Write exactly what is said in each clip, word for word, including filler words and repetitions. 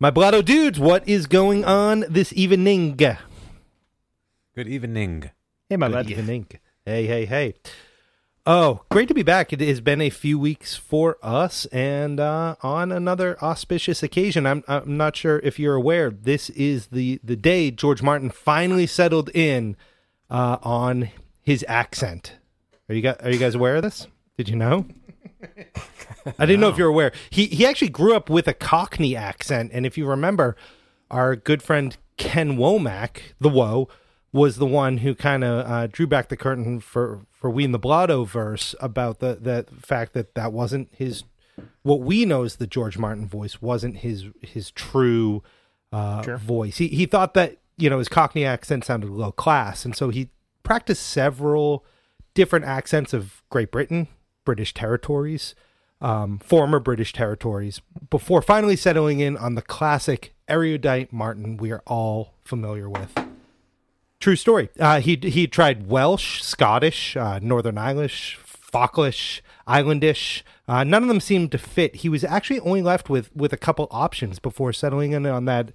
My blotto dudes, what is going on this evening? Good evening. Hey, my lad. Good evening. Hey, hey, hey. Oh, great to be back. It has been a few weeks for us, and uh, on another auspicious occasion. I'm I'm not sure if you're aware, this is the, the day George Martin finally settled in uh, on his accent. Are you guys, are you guys aware of this? Did you know? I didn't no. know if you're aware. He he actually grew up with a Cockney accent, and if you remember, our good friend Ken Womack, the Woe, was the one who kind of uh, drew back the curtain for, for We in the Blotto verse about the, the fact that that wasn't his, what we know as the George Martin voice wasn't his his true uh, sure. voice. He he thought that, you know, his Cockney accent sounded low class, and so he practiced several different accents of Great Britain, British territories, um, former British territories, before finally settling in on the classic erudite Martin we are all familiar with. True story. Uh, he he tried Welsh, Scottish, uh, Northern Irish, Falklish, Islandish. Uh, none of them seemed to fit. He was actually only left with, with a couple options before settling in on that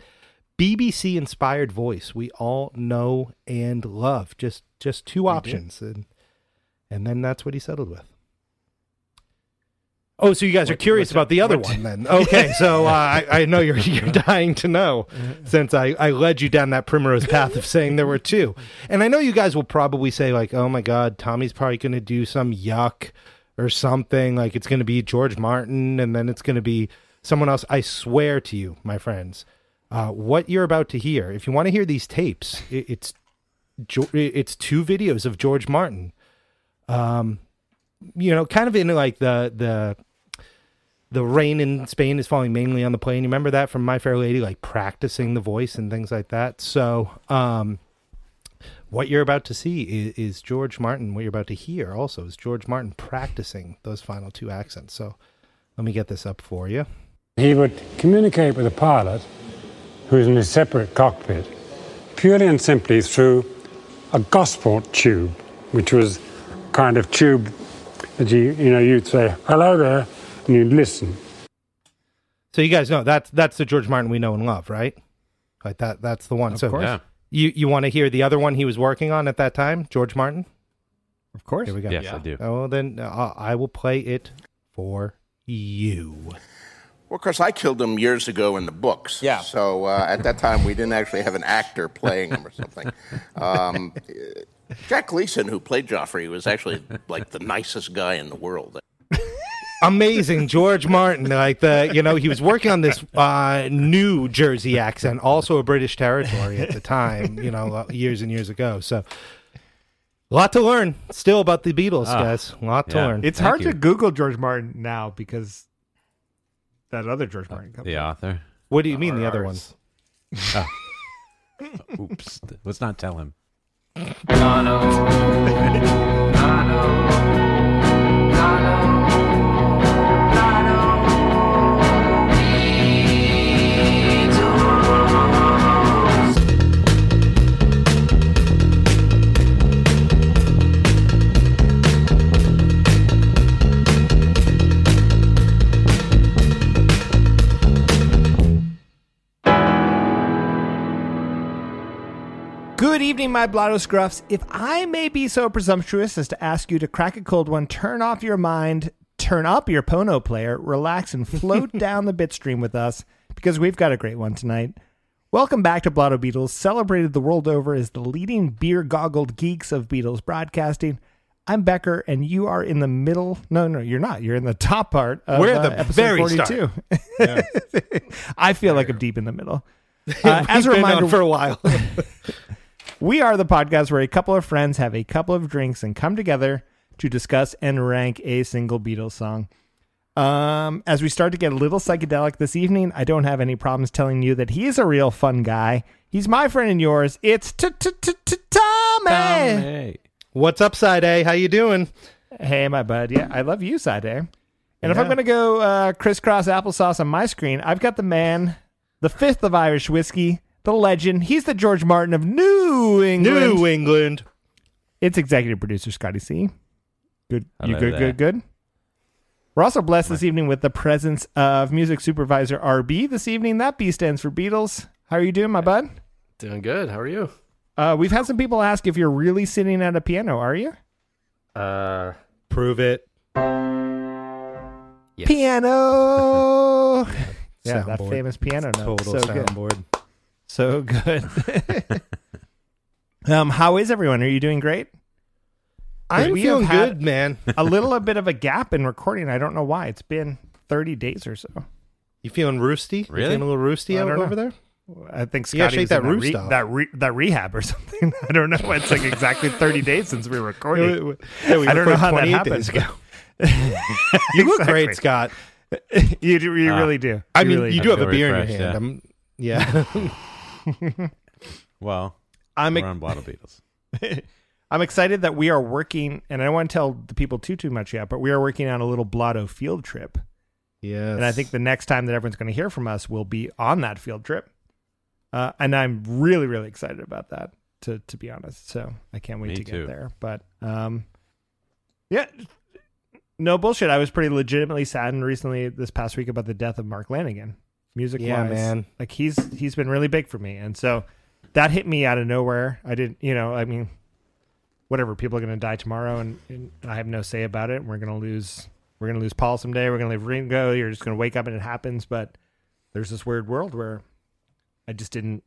B B C-inspired voice we all know and love. Just just two we options, did. and and then that's what he settled with. Oh, so you guys what, are curious about the other what? one then. Okay, so uh, I, I know you're you're dying to know, since I, I led you down that primrose path of saying there were two. And I know you guys will probably say, like, oh my God, Tommy's probably going to do some yuck or something. Like, it's going to be George Martin, and then it's going to be someone else. I swear to you, my friends, uh, what you're about to hear, if you want to hear these tapes, it, it's it's two videos of George Martin. Um... You know, kind of in like the the the rain in Spain is falling mainly on the plain. You remember that from My Fair Lady, like practicing the voice and things like that. So, um, what you're about to see is, is George Martin. What you're about to hear also is George Martin practicing those final two accents. So, let me get this up for you. He would communicate with a pilot who is in a separate cockpit purely and simply through a gospel tube, which was kind of tube. That you, you know, you'd say, hello there, and you'd listen. So you guys know that's that's the George Martin we know and love, right? Like that that's the one. Of so course. Yeah. you you want to hear the other one he was working on at that time, George Martin? Of course. Here we go. Yes, yeah. I do. Oh, then uh, I will play it for you. Well, of course, I killed him years ago in the books. Yeah. So uh, at that time, we didn't actually have an actor playing him or something. Um, Jack Gleason, who played Joffrey, was actually like the nicest guy in the world. Amazing, George Martin. Like the, you know, he was working on this uh, New Jersey accent, also a British territory at the time. You know, years and years ago. So. Lot to learn still about the Beatles, oh, guys. Lot to yeah. learn. It's Thank hard you. to Google George Martin now because. That other George Martin uh, company. The author? What do you uh, mean, the other ones? Oh. Oops. Let's not tell him. Nano, nano, Good evening, my blotto scruffs. If I may be so presumptuous as to ask you to crack a cold one, turn off your mind, turn up your Pono player, relax, and float down the bitstream with us, because we've got a great one tonight. Welcome back to Blotto Beatles, celebrated the world over as the leading beer-goggled geeks of Beatles broadcasting. I'm Becker, and you are in the middle. No, no, you're not. You're in the top part of We're the uh, very forty-two. Yeah. I feel there like I'm deep in the middle. Uh, as a reminder, for a while. We are the podcast where a couple of friends have a couple of drinks and come together to discuss and rank a single Beatles song. Um, as we start to get a little psychedelic this evening, I don't have any problems telling you that he's a real fun guy. He's my friend and yours. It's Tommy. What's up, Side A? How you doing? Hey, my bud. Yeah, I love you, Side A. And if I'm going to go uh, crisscross applesauce on my screen, I've got the man, the fifth of Irish whiskey, the legend. He's the George Martin of New England. New England. It's executive producer Scotty C. Good. Hello you good, there. good, good? We're also blessed this evening with the presence of music supervisor R B this evening. That B stands for Beatles. How are you doing, my bud? Doing good. How are you? Uh, we've had some people ask if you're really sitting at a piano, are you? Uh, prove it. Yes. Piano. Yeah, soundboard. That famous piano note. Total so soundboard. Good. So good. um, how is everyone? Are you doing great? I'm feeling good, man. A little a bit of a gap in recording. I don't know why. It's been thirty days or so. You feeling roosty? Really? You feeling a little roosty out over there? I think Scotty was that, re- that, re- that rehab or something. I don't know. It's like exactly thirty days since we recorded. Yeah, we I don't know how that happened. You look exactly. great, Scott. you do, you uh, really do. I mean, you, really you do have a beer in your hand. I'm, yeah. Well, I'm we're a, on Bottle Beatles. I'm excited that we are working, and I don't want to tell the people too, too much yet, but we are working on a little Blotto field trip. Yes. And I think the next time that everyone's going to hear from us will be on that field trip. Uh, and I'm really, really excited about that, to to be honest. So I can't wait Me to get too. there. But um, yeah, no bullshit. I was pretty legitimately saddened recently this past week about the death of Mark Lanegan. Music-wise. Yeah, man. Like he's he's been really big for me. And so that hit me out of nowhere. I didn't, you know, I mean, whatever, people are going to die tomorrow and, and I have no say about it. We're going to lose, we're going to lose Paul someday. We're going to leave Ringo. You're just going to wake up and it happens. But there's this weird world where I just didn't,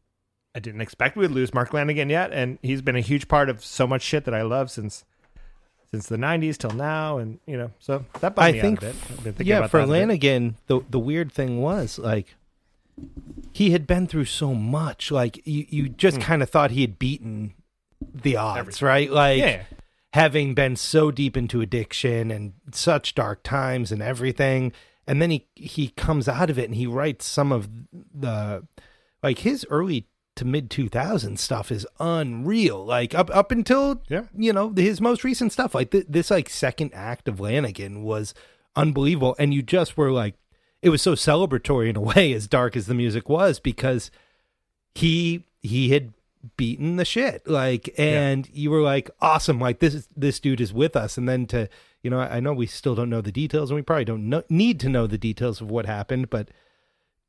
I didn't expect we'd lose Mark Lanegan yet. And he's been a huge part of so much shit that I love since, since the nineties till now. And, you know, so that bummed I me think, out a bit. I've been thinking yeah, about for that Lanegan, the, the weird thing was like, he had been through so much. Like you, you just mm. kind of thought he had beaten the odds, everything. Right? Like yeah. having been so deep into addiction and such dark times and everything. And then he, he comes out of it and he writes some of the, like his early to mid two thousands stuff is unreal. Like up, up until, yeah. you know, his most recent stuff, like th- this, like second act of Lanegan was unbelievable. And you just were like, it was so celebratory in a way, as dark as the music was, because he, he had beaten the shit, like, and yeah. you were like, awesome, like this is, this dude is with us. And then to, you know, I know we still don't know the details, and we probably don't know, need to know the details of what happened, but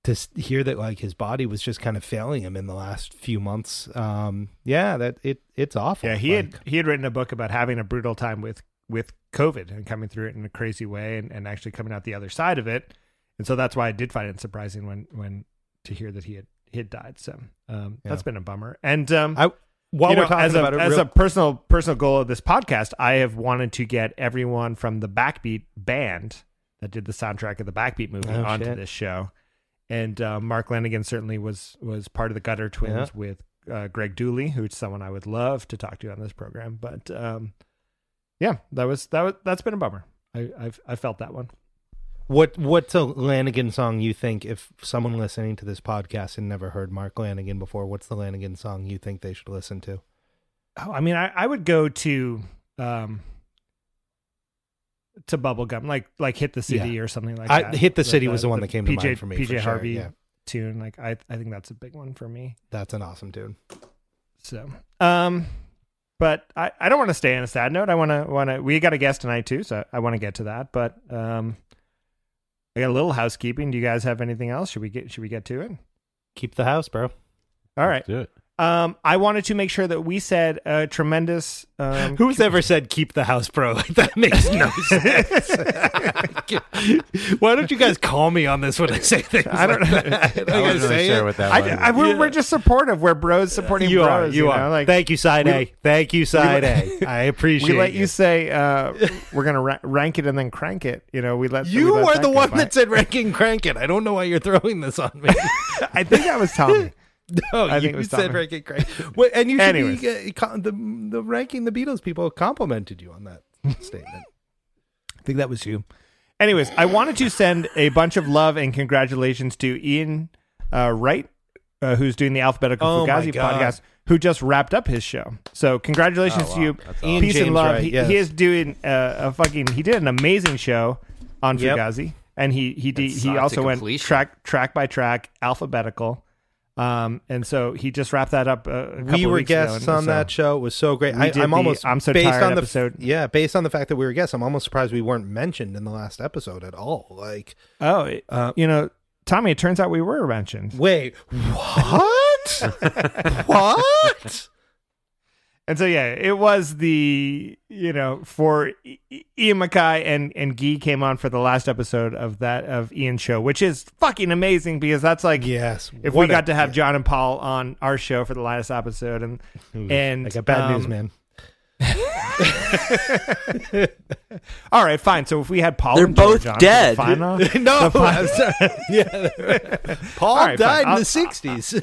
to hear that like his body was just kind of failing him in the last few months, um yeah that it it's awful. Yeah, he like, had he had written a book about having a brutal time with with COVID and coming through it in a crazy way, and, and actually coming out the other side of it. And so that's why I did find it surprising when when to hear that he had he had died. So um, yeah. that's been a bummer. And um, I, while you know, we're talking as a, about it, as real... a personal personal goal of this podcast, I have wanted to get everyone from the Backbeat band that did the soundtrack of the Backbeat movie oh, onto shit. this show. And uh, Mark Lanegan certainly was was part of the Gutter Twins yeah. with uh, Greg Dulli, who's someone I would love to talk to on this program. But um, yeah, that was that was that's been a bummer. I I've, I felt that one. What what's a Lanegan song you think, if someone listening to this podcast and never heard Mark Lanegan before, what's the Lanegan song you think they should listen to? Oh, I mean, I, I would go to um, to Bubblegum, like like Hit the City yeah. or something like I, that. Hit the like City the, was the one the that came P J, to mind for me. P J for Harvey sure, yeah. tune, like I I think that's a big one for me. That's an awesome tune. So, um, but I, I don't want to stay on a sad note. I want to want to. We got a guest tonight too, so I want to get to that. But um. I got a little housekeeping. Do you guys have anything else? Should we get should we get to it? Keep the house, bro. All right. Let's do it. Um, I wanted to make sure that we said a tremendous... Um, Who's tr- ever said keep the house, bro? Like, that makes no sense. Why don't you guys call me on this when I say things I don't like know. That? I, I wasn't really sure it. What that I, I, I, we're, yeah. we're just supportive. We're bros supporting you bros. Are, you, you are. Know? Like, thank you, Side we, A. Thank you, Side we, A. I appreciate it. We let you, you say uh, we're going to ra- rank it and then crank it. You know, we let You we let are the one by. that said rank and crank it. I don't know why you're throwing this on me. I think that was Tommy. No, I you said ranking great. Well, and you should be, uh, the, the ranking the Beatles people complimented you on that statement. I think that was you. Anyways, I wanted to send a bunch of love and congratulations to Ian uh, Wright, uh, who's doing the Alphabetical oh Fugazi podcast, who just wrapped up his show. So congratulations oh, wow. to you. Awesome. Peace James and love. Wright, he, yes. he is doing uh, a fucking, he did an amazing show on yep. Fugazi. And he, he, de- he also went track, track by track, alphabetical. Um, and so he just wrapped that up. A, a couple we were weeks guests ago, on so that show. It was so great. I, I'm the, almost I'm so based tired on the episode. Yeah, based on the fact that we were guests, I'm almost surprised we weren't mentioned in the last episode at all. Like, oh, uh, you know, Tommy, it turns out we were mentioned. Wait, what? What? And so, yeah, it was the, you know, for Ian MacKaye and, and Guy came on for the last episode of that, of Ian's show, which is fucking amazing because that's like, yes, if we a, got to have John and Paul on our show for the last episode and, ooh, and like a bad um, news, man. All right, fine. So if we had Paul, they're and both John, dead. The final, no, the I'm sorry. Yeah, Paul right, died fine. in I'll, the sixties.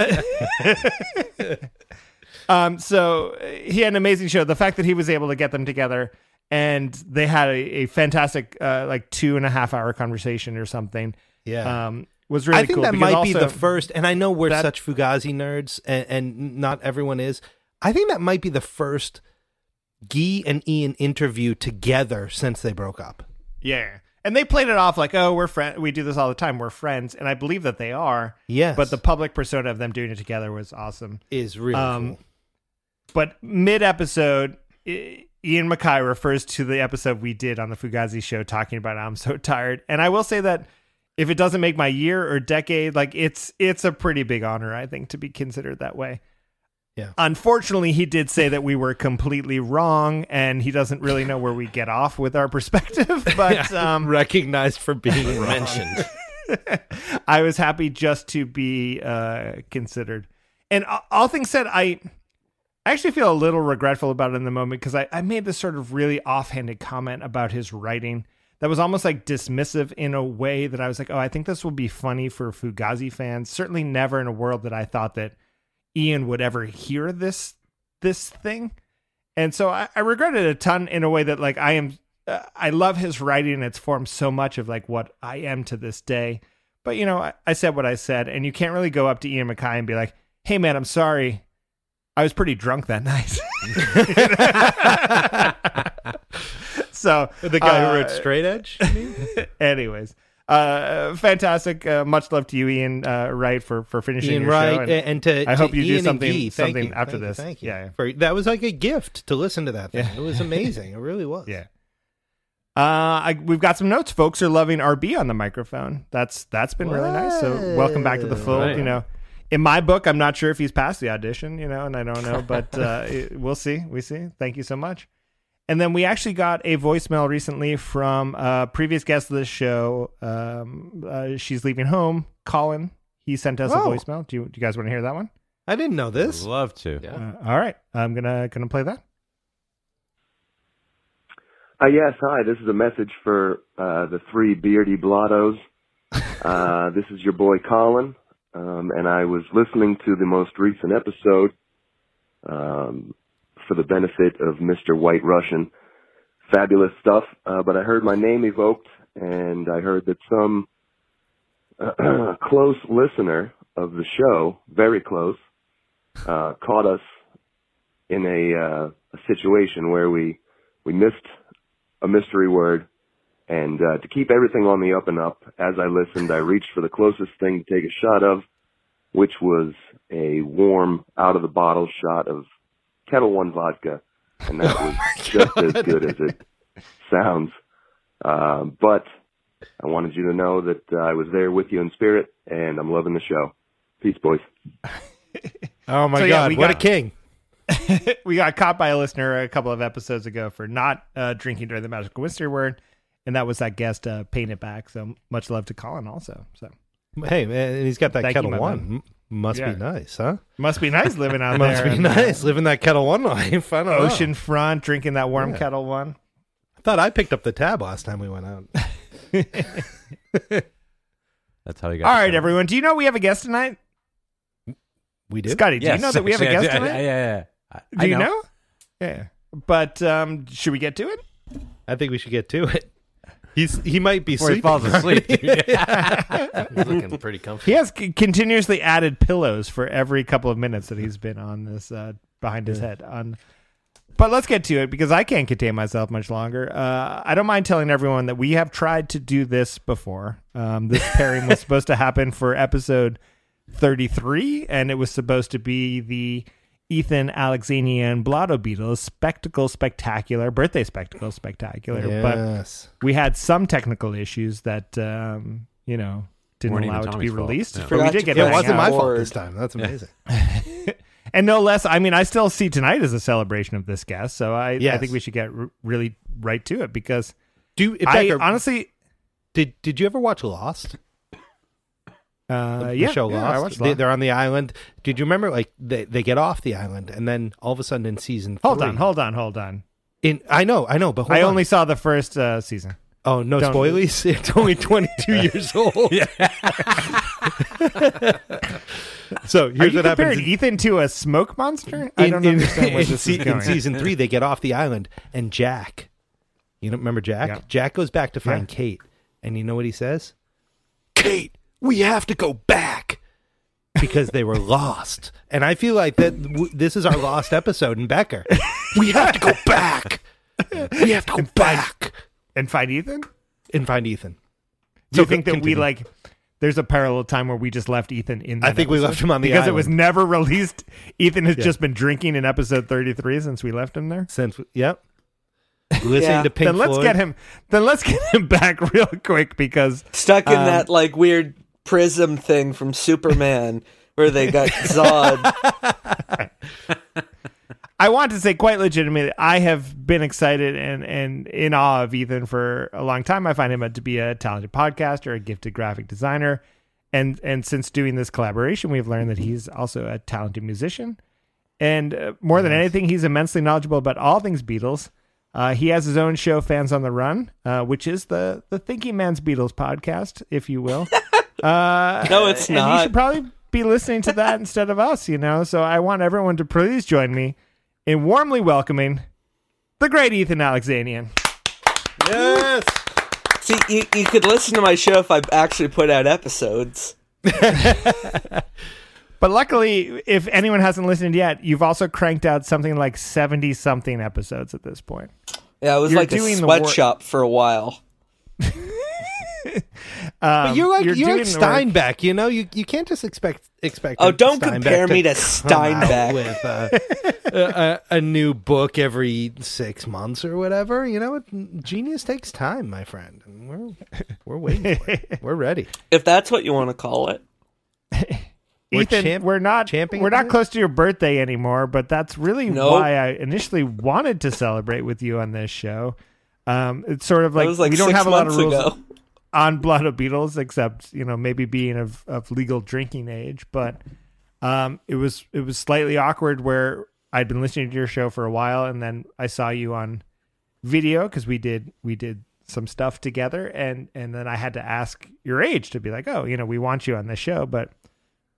Um, so he had an amazing show. The fact that he was able to get them together and they had a, a fantastic, uh, like two and a half hour conversation or something. Yeah. Um, was really cool. I think cool that might also, be the first, and I know we're that, such Fugazi nerds and, and not everyone is. I think that might be the first Guy and Ian interview together since they broke up. Yeah. And they played it off like, oh, we're friends. We do this all the time. We're friends. And I believe that they are. Yes. But the public persona of them doing it together was awesome. Is really um, cool. But mid-episode, Ian MacKaye refers to the episode we did on the Fugazi show talking about I'm so tired. And I will say that if it doesn't make my year or decade, like it's it's a pretty big honor, I think, to be considered that way. Yeah. Unfortunately, he did say that we were completely wrong, and he doesn't really know where we get off with our perspective. But yeah, um, recognized for being mentioned. I was happy just to be uh, considered. And all things said, I... I actually feel a little regretful about it in the moment because I, I made this sort of really offhanded comment about his writing that was almost like dismissive in a way that I was like, oh, I think this will be funny for Fugazi fans. Certainly never in a world that I thought that Ian would ever hear this this thing. And so I, I regret it a ton in a way that like I am, uh, I love his writing and it's formed so much of like what I am to this day. But, you know, I, I said what I said, and you can't really go up to Ian MacKaye and be like, hey, man, I'm sorry. I was pretty drunk that night. So the guy uh, who wrote Straight Edge. Anyways, uh, fantastic. Uh, much love to you, Ian uh, Wright, for for finishing Ian your Wright, show. And, and to I to hope you Ian do something something you, after thank this. You, thank you. Yeah, yeah. For, that was like a gift to listen to that thing. Yeah. It was amazing. It really was. Yeah. Uh, I, we've got some notes. Folks are loving R B on the microphone. That's that's been Whoa. really nice. So welcome back to the fold. Right. You know. In my book, I'm not sure if he's passed the audition, you know, and I don't know, but uh, it, we'll see. We see. Thank you so much. And then we actually got a voicemail recently from a previous guest of this show. Um, uh, she's leaving home. Colin, he sent us oh. a voicemail. Do you, do you guys want to hear that one? I didn't know this. I'd love to. Yeah. Uh, all right. I'm gonna gonna play that. Uh, yes. Hi. This is a message for uh, the three beardy blottos. Uh, this is your boy, Colin. Um, and I was listening to the most recent episode um, for the benefit of Mister White Russian. Fabulous stuff. Uh, but I heard my name evoked, and I heard that some uh, close listener of the show, very close, uh, caught us in a, uh, a situation where we, we missed a mystery word. And uh, to keep everything on the up and up, as I listened, I reached for the closest thing to take a shot of, which was a warm, out-of-the-bottle shot of Ketel One vodka. And that was just as good as it sounds. Uh, but I wanted you to know that uh, I was there with you in spirit, and I'm loving the show. Peace, boys. Oh, my so, God. Yeah, we what got- a king. We got caught by a listener a couple of episodes ago for not uh, drinking during the magical mystery word. And that was that guest, uh, Paint It Back. So much love to Colin also. So hey, man, he's got that Thank Ketel you, One. Man. Must yeah. be nice, huh? Must be nice living out Must there. Must be nice uh, living that Ketel One life. I don't Ocean know. Front, drinking that warm yeah. Ketel One. I thought I picked up the tab last time we went out. That's how we got All right, show. Everyone. Do you know we have a guest tonight? We do? Scotty, do yes. you know that we have a guest tonight? Yeah, yeah, yeah. I, do I you know. know? Yeah. But um, should we get to it? I think we should get to it. He's he might be sleeping. He falls asleep. He's looking pretty comfortable. He has c- continuously added pillows for every couple of minutes that he's been on this uh, behind his yeah. head. On, but let's get to it because I can't contain myself much longer. Uh, I don't mind telling everyone that we have tried to do this before. Um, this pairing was supposed to happen for episode thirty-three, and it was supposed to be the Ethan Alexanian Blotto Beatles Spectacle Spectacular, Birthday Spectacle Spectacular. Yes. But we had some technical issues that, um, you know, didn't Morning allow it to be released. Yeah. But we did get yeah, it. It wasn't my fault this time. That's amazing. Yeah. And no less, I mean, I still see tonight as a celebration of this guest, so I, yes. I think we should get r- really right to it, because do Becker, I honestly... Did Did you ever watch Lost? Uh, the yeah, show Lost. Yeah, I watched Lost. They're on the island. Did you remember, like, they, they get off the island, and then all of a sudden in season hold three... Hold on, hold on, hold on. In I know, I know, but hold I on. I only saw the first uh, season. Oh, no Don't spoilies? It's only twenty-two years old. So here's what happens. Are you comparing Ethan to a smoke monster? I in, don't in, understand where in, this is going. In season three, they get off the island, and Jack, you know, remember Jack? Yeah. Jack goes back to find yeah. Kate, and you know what he says? Kate, we have to go back, because they were lost. And I feel like that w- this is our lost episode in Becker. We have to go back. We have to go and back. Find- And find Ethan? And find Ethan. Do so you think that continue. we, like, there's a parallel time where we just left Ethan in the I think episode? We left him on the because island. Because it was never released. Ethan has yeah. just been drinking in episode thirty-three since we left him there. Since, yep. Listening yeah. to Pink then Floyd. Let's get him, then let's get him back real quick, because... Stuck in um, that, like, weird prism thing from Superman where they got Zod. I want to say quite legitimately, I have been excited and, and in awe of Ethan for a long time. I find him to be a talented podcaster, a gifted graphic designer. And and since doing this collaboration, we've learned that he's also a talented musician. And uh, more than anything, he's immensely knowledgeable about all things Beatles. Uh, he has his own show, Fans on the Run, uh, which is the, the Thinking Man's Beatles podcast, if you will. Uh, no, it's and not. You should probably be listening to that instead of us, you know? So I want everyone to please join me in warmly welcoming the great Ethan Alexanian. Yes! See, you, you could listen to my show if I actually put out episodes. But luckily, if anyone hasn't listened yet, you've also cranked out something like seventy-something episodes at this point. Yeah, it was you're like a sweatshop for a while. um, but you're like, you're you're like Steinbeck, you know? You you can't just expect... expect. Oh, don't Steinbeck compare me to, to Steinbeck. With uh, a, a new book every six months or whatever. You know, it, genius takes time, my friend. And we're, we're waiting for it. We're ready. If that's what you want to call it. We're Ethan, champ- we're not we're not close to your birthday anymore, but that's really nope. why I initially wanted to celebrate with you on this show. Um, it's sort of like, like we don't have a lot of rules ago. on Blotto Beatles, except, you know, maybe being of, of legal drinking age. But um, it was it was slightly awkward where I'd been listening to your show for a while, and then I saw you on video because we did we did some stuff together, and and then I had to ask your age to be like, oh, you know, we want you on this show, but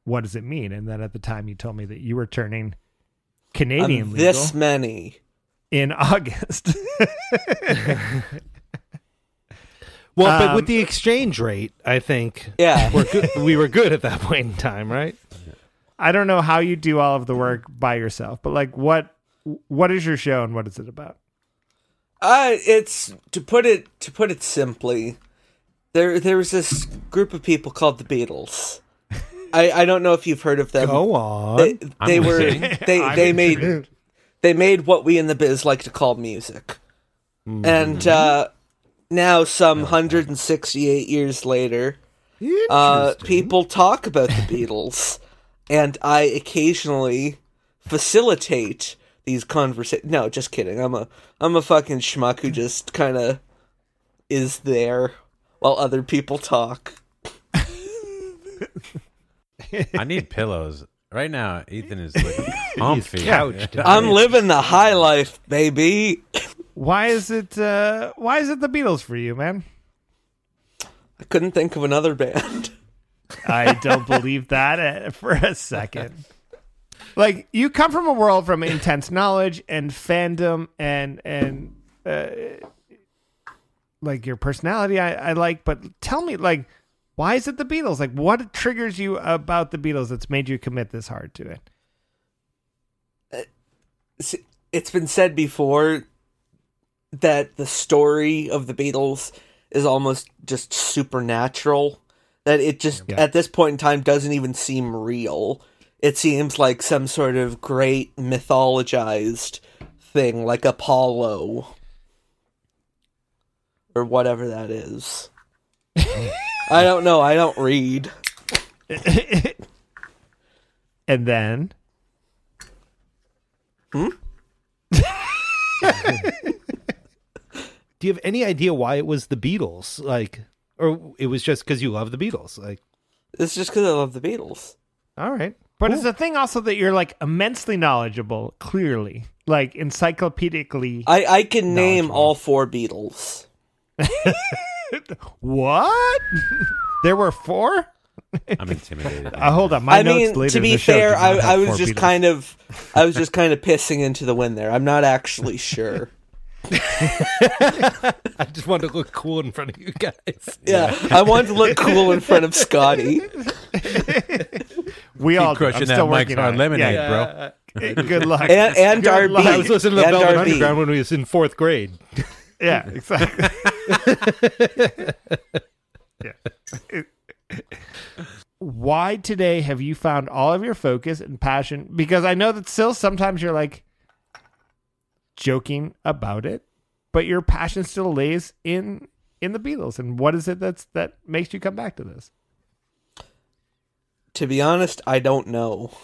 what does it mean? And then at the time you told me that you were turning Canadian I'm legal. This many. In August. Well, but um, with the exchange rate, I think yeah. we're good, we were good at that point in time, right? I don't know how you do all of the work by yourself, but like, what what is your show and what is it about? Uh, it's to put it to put it simply, there there was this group of people called the Beatles. I, I don't know if you've heard of them. Go on. They, they were kidding. they they I'm made. Intrigued. They made what we in the biz like to call music. Mm. And uh, now some one hundred sixty-eight years later, uh, people talk about the Beatles. And I occasionally facilitate these conversations. No, just kidding. I'm a I'm a fucking schmuck who just kind of is there while other people talk. I need pillows. Right now, Ethan is like comfy. I'm living the high life, baby. Why is it? Uh, why is it the Beatles for you, man? I couldn't think of another band. I don't believe that for a second. Like, you come from a world from intense knowledge and fandom, and and uh, like your personality, I, I like. But tell me, like. Why is it the Beatles? Like, what triggers you about the Beatles that's made you commit this hard to it? Uh, it's been said before that the story of the Beatles is almost just supernatural. that it just, yeah. at this point in time, doesn't even seem real. It seems like some sort of great mythologized thing, like Apollo. Or whatever that is. I don't know. I don't read. And then? Hmm? Do you have any idea why it was the Beatles? Like, or it was just because you love the Beatles? Like, it's just because I love the Beatles. All right. But cool. It's a thing also that you're like immensely knowledgeable, clearly. Like encyclopedically. I, I can name all four Beatles. What? There were four? I'm intimidated. Uh, hold on, my I notes mean, later. To be in the fair, show I, I was just Beatles. kind of, I was just kind of pissing into the wind there. I'm not actually sure. I just wanted to look cool in front of you guys. Yeah, I wanted to look cool in front of Scotty. We Keep all crushing I'm that still Mike's Hard Lemonade, yeah. bro. Good luck. And, and Good Darby. Luck. I was listening to the Velvet Underground when we was in fourth grade. Yeah, exactly. Yeah. Why today have you found all of your focus and passion? Because I know that still sometimes you're like joking about it, but your passion still lays in in the Beatles. And what is it that's that makes you come back to this? To be honest, I don't know.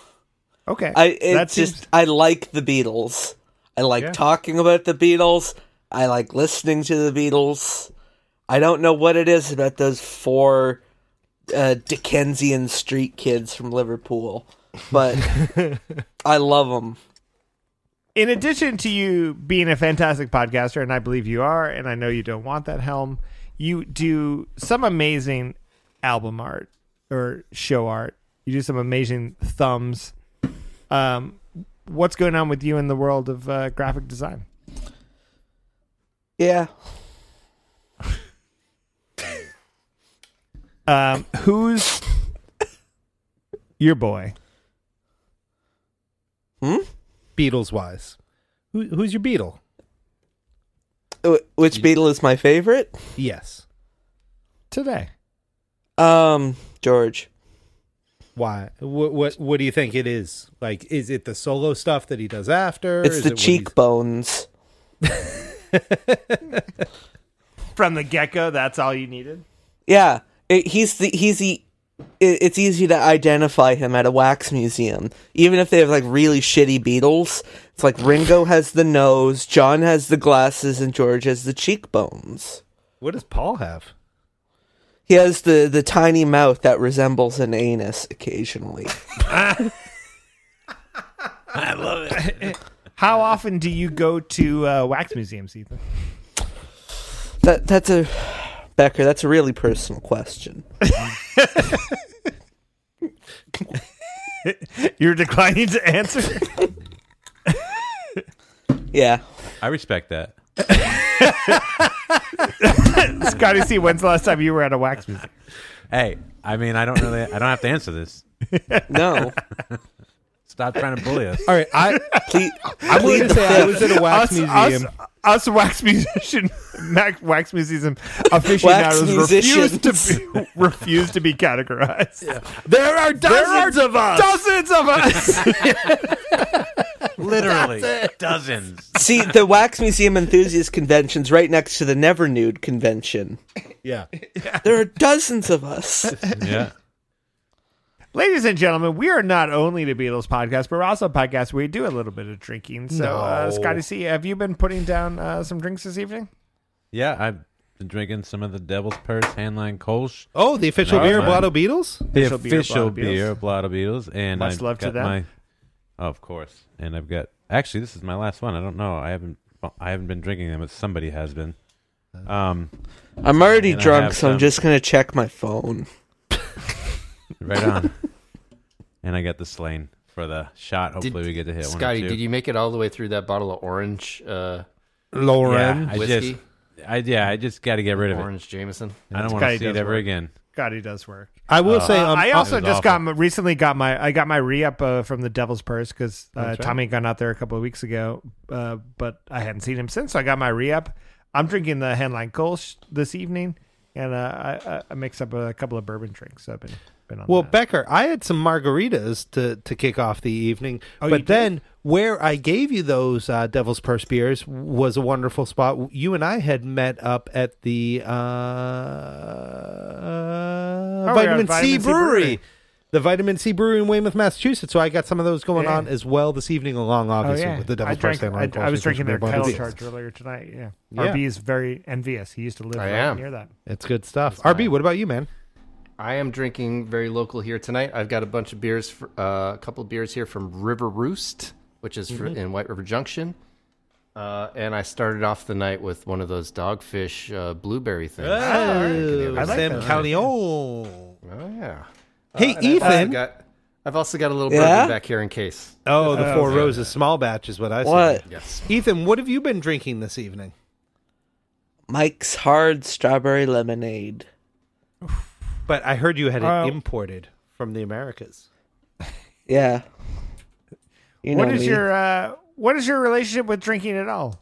Okay, I it's seems... just I like the Beatles. I like yeah. talking about the Beatles. I like listening to the Beatles. I don't know what it is about those four. Uh, Dickensian street kids from Liverpool, but I love them. In addition to you being a fantastic podcaster, and I believe you are, and I know you don't want that helm, you do some amazing album art or show art. You do some amazing thumbs. Um, what's going on with you in the world of uh, graphic design? Yeah. Um, who's your boy? Hmm? Beatles-wise. Who, who's your Beatle? Which you... Beatle is my favorite? Yes. Today. Um, George. Why? What, what What do you think it is? Like, is it the solo stuff that he does after? It's is the it cheekbones. From the get-go, that's all you needed? Yeah. He's the he's the. It's easy to identify him at a wax museum, even if they have like really shitty Beatles. It's like Ringo has the nose, John has the glasses, and George has the cheekbones. What does Paul have? He has the the tiny mouth that resembles an anus occasionally. I love it. How often do you go to uh, wax museums, Ethan? That that's a. Becker, that's a really personal question. You're declining to answer? Yeah. I respect that. Scotty C, when's the last time you were at a wax museum? Hey, I mean, I don't really, I don't have to answer this. No. Stop trying to bully us. All right, I please, I'm willing to say I was at a wax us, museum. Us, us wax musician, Mac, wax museum aficionados refuse to be, refuse to be categorized. Yeah. There are dozens there are of us. Dozens of us. Literally dozens. See, the wax museum enthusiast convention's right next to the Never Nude convention. Yeah, yeah. There are dozens of us. Yeah. Ladies and gentlemen, we are not only the Beatles podcast, but we're also a podcast where we do a little bit of drinking. So, no. uh, Scotty C, have you been putting down uh, some drinks this evening? Yeah, I've been drinking some of the Devil's Purse Handline Kolsch. Oh, the official no, beer of Blotto Beatles? The official, official beer of Blotto Beatles. And Much I've love got to them. My, oh, of course. And I've got... Actually, this is my last one. I don't know. I haven't well, I haven't been drinking them, but somebody has been. Um, I'm already drunk, so I'm just going to check my phone. Right on. And I got the slain for the shot. Hopefully did, we get to hit Scotty, one Scotty, did you make it all the way through that bottle of orange uh, Lauren yeah, whiskey? I just, I, yeah, I just got to get rid of it. Orange Jameson. I don't want to see it ever work. again. Scotty does work. I will uh, say. Um, I also just awful. got recently got my I got my re-up uh, from the Devil's Purse because uh, right. Tommy got out there a couple of weeks ago, uh, but I hadn't seen him since. So I got my re-up. I'm drinking the Henlein Kolsch this evening. And uh, I, I mix up a couple of bourbon drinks. So I've been, been on Well, that. Becker, I had some margaritas to, to kick off the evening. Oh, but then where I gave you those uh, Devil's Purse beers was a wonderful spot. You and I had met up at the uh, uh, oh, Vitamin, Vitamin C, C Brewery. Brewery. The Vitamin C Brewery in Weymouth, Massachusetts. So I got some of those going yeah. on as well this evening, along obviously oh, yeah. with the Devil's Purse. I, I, I was drinking their kettle charge earlier tonight. Yeah, yeah. R B is very envious. He used to live right near that. It's good stuff. It's R B, fine. What about you, man? I am drinking very local here tonight. I've got a bunch of beers, for, uh, a couple of beers here from River Roost, which is mm-hmm. for, in White River Junction. Uh, and I started off the night with one of those Dogfish uh, blueberry things. Oh, oh, I like Sam Calion. Oh yeah. Hey, uh, Ethan. I've also, got, I've also got a little bourbon yeah? back here in case. Oh, the oh, Four Roses small batch is what I what? said. Yes. Ethan, what have you been drinking this evening? Mike's Hard Strawberry Lemonade. But I heard you had um, it imported from the Americas. Yeah. You know what is me. your uh, What is your relationship with drinking at all?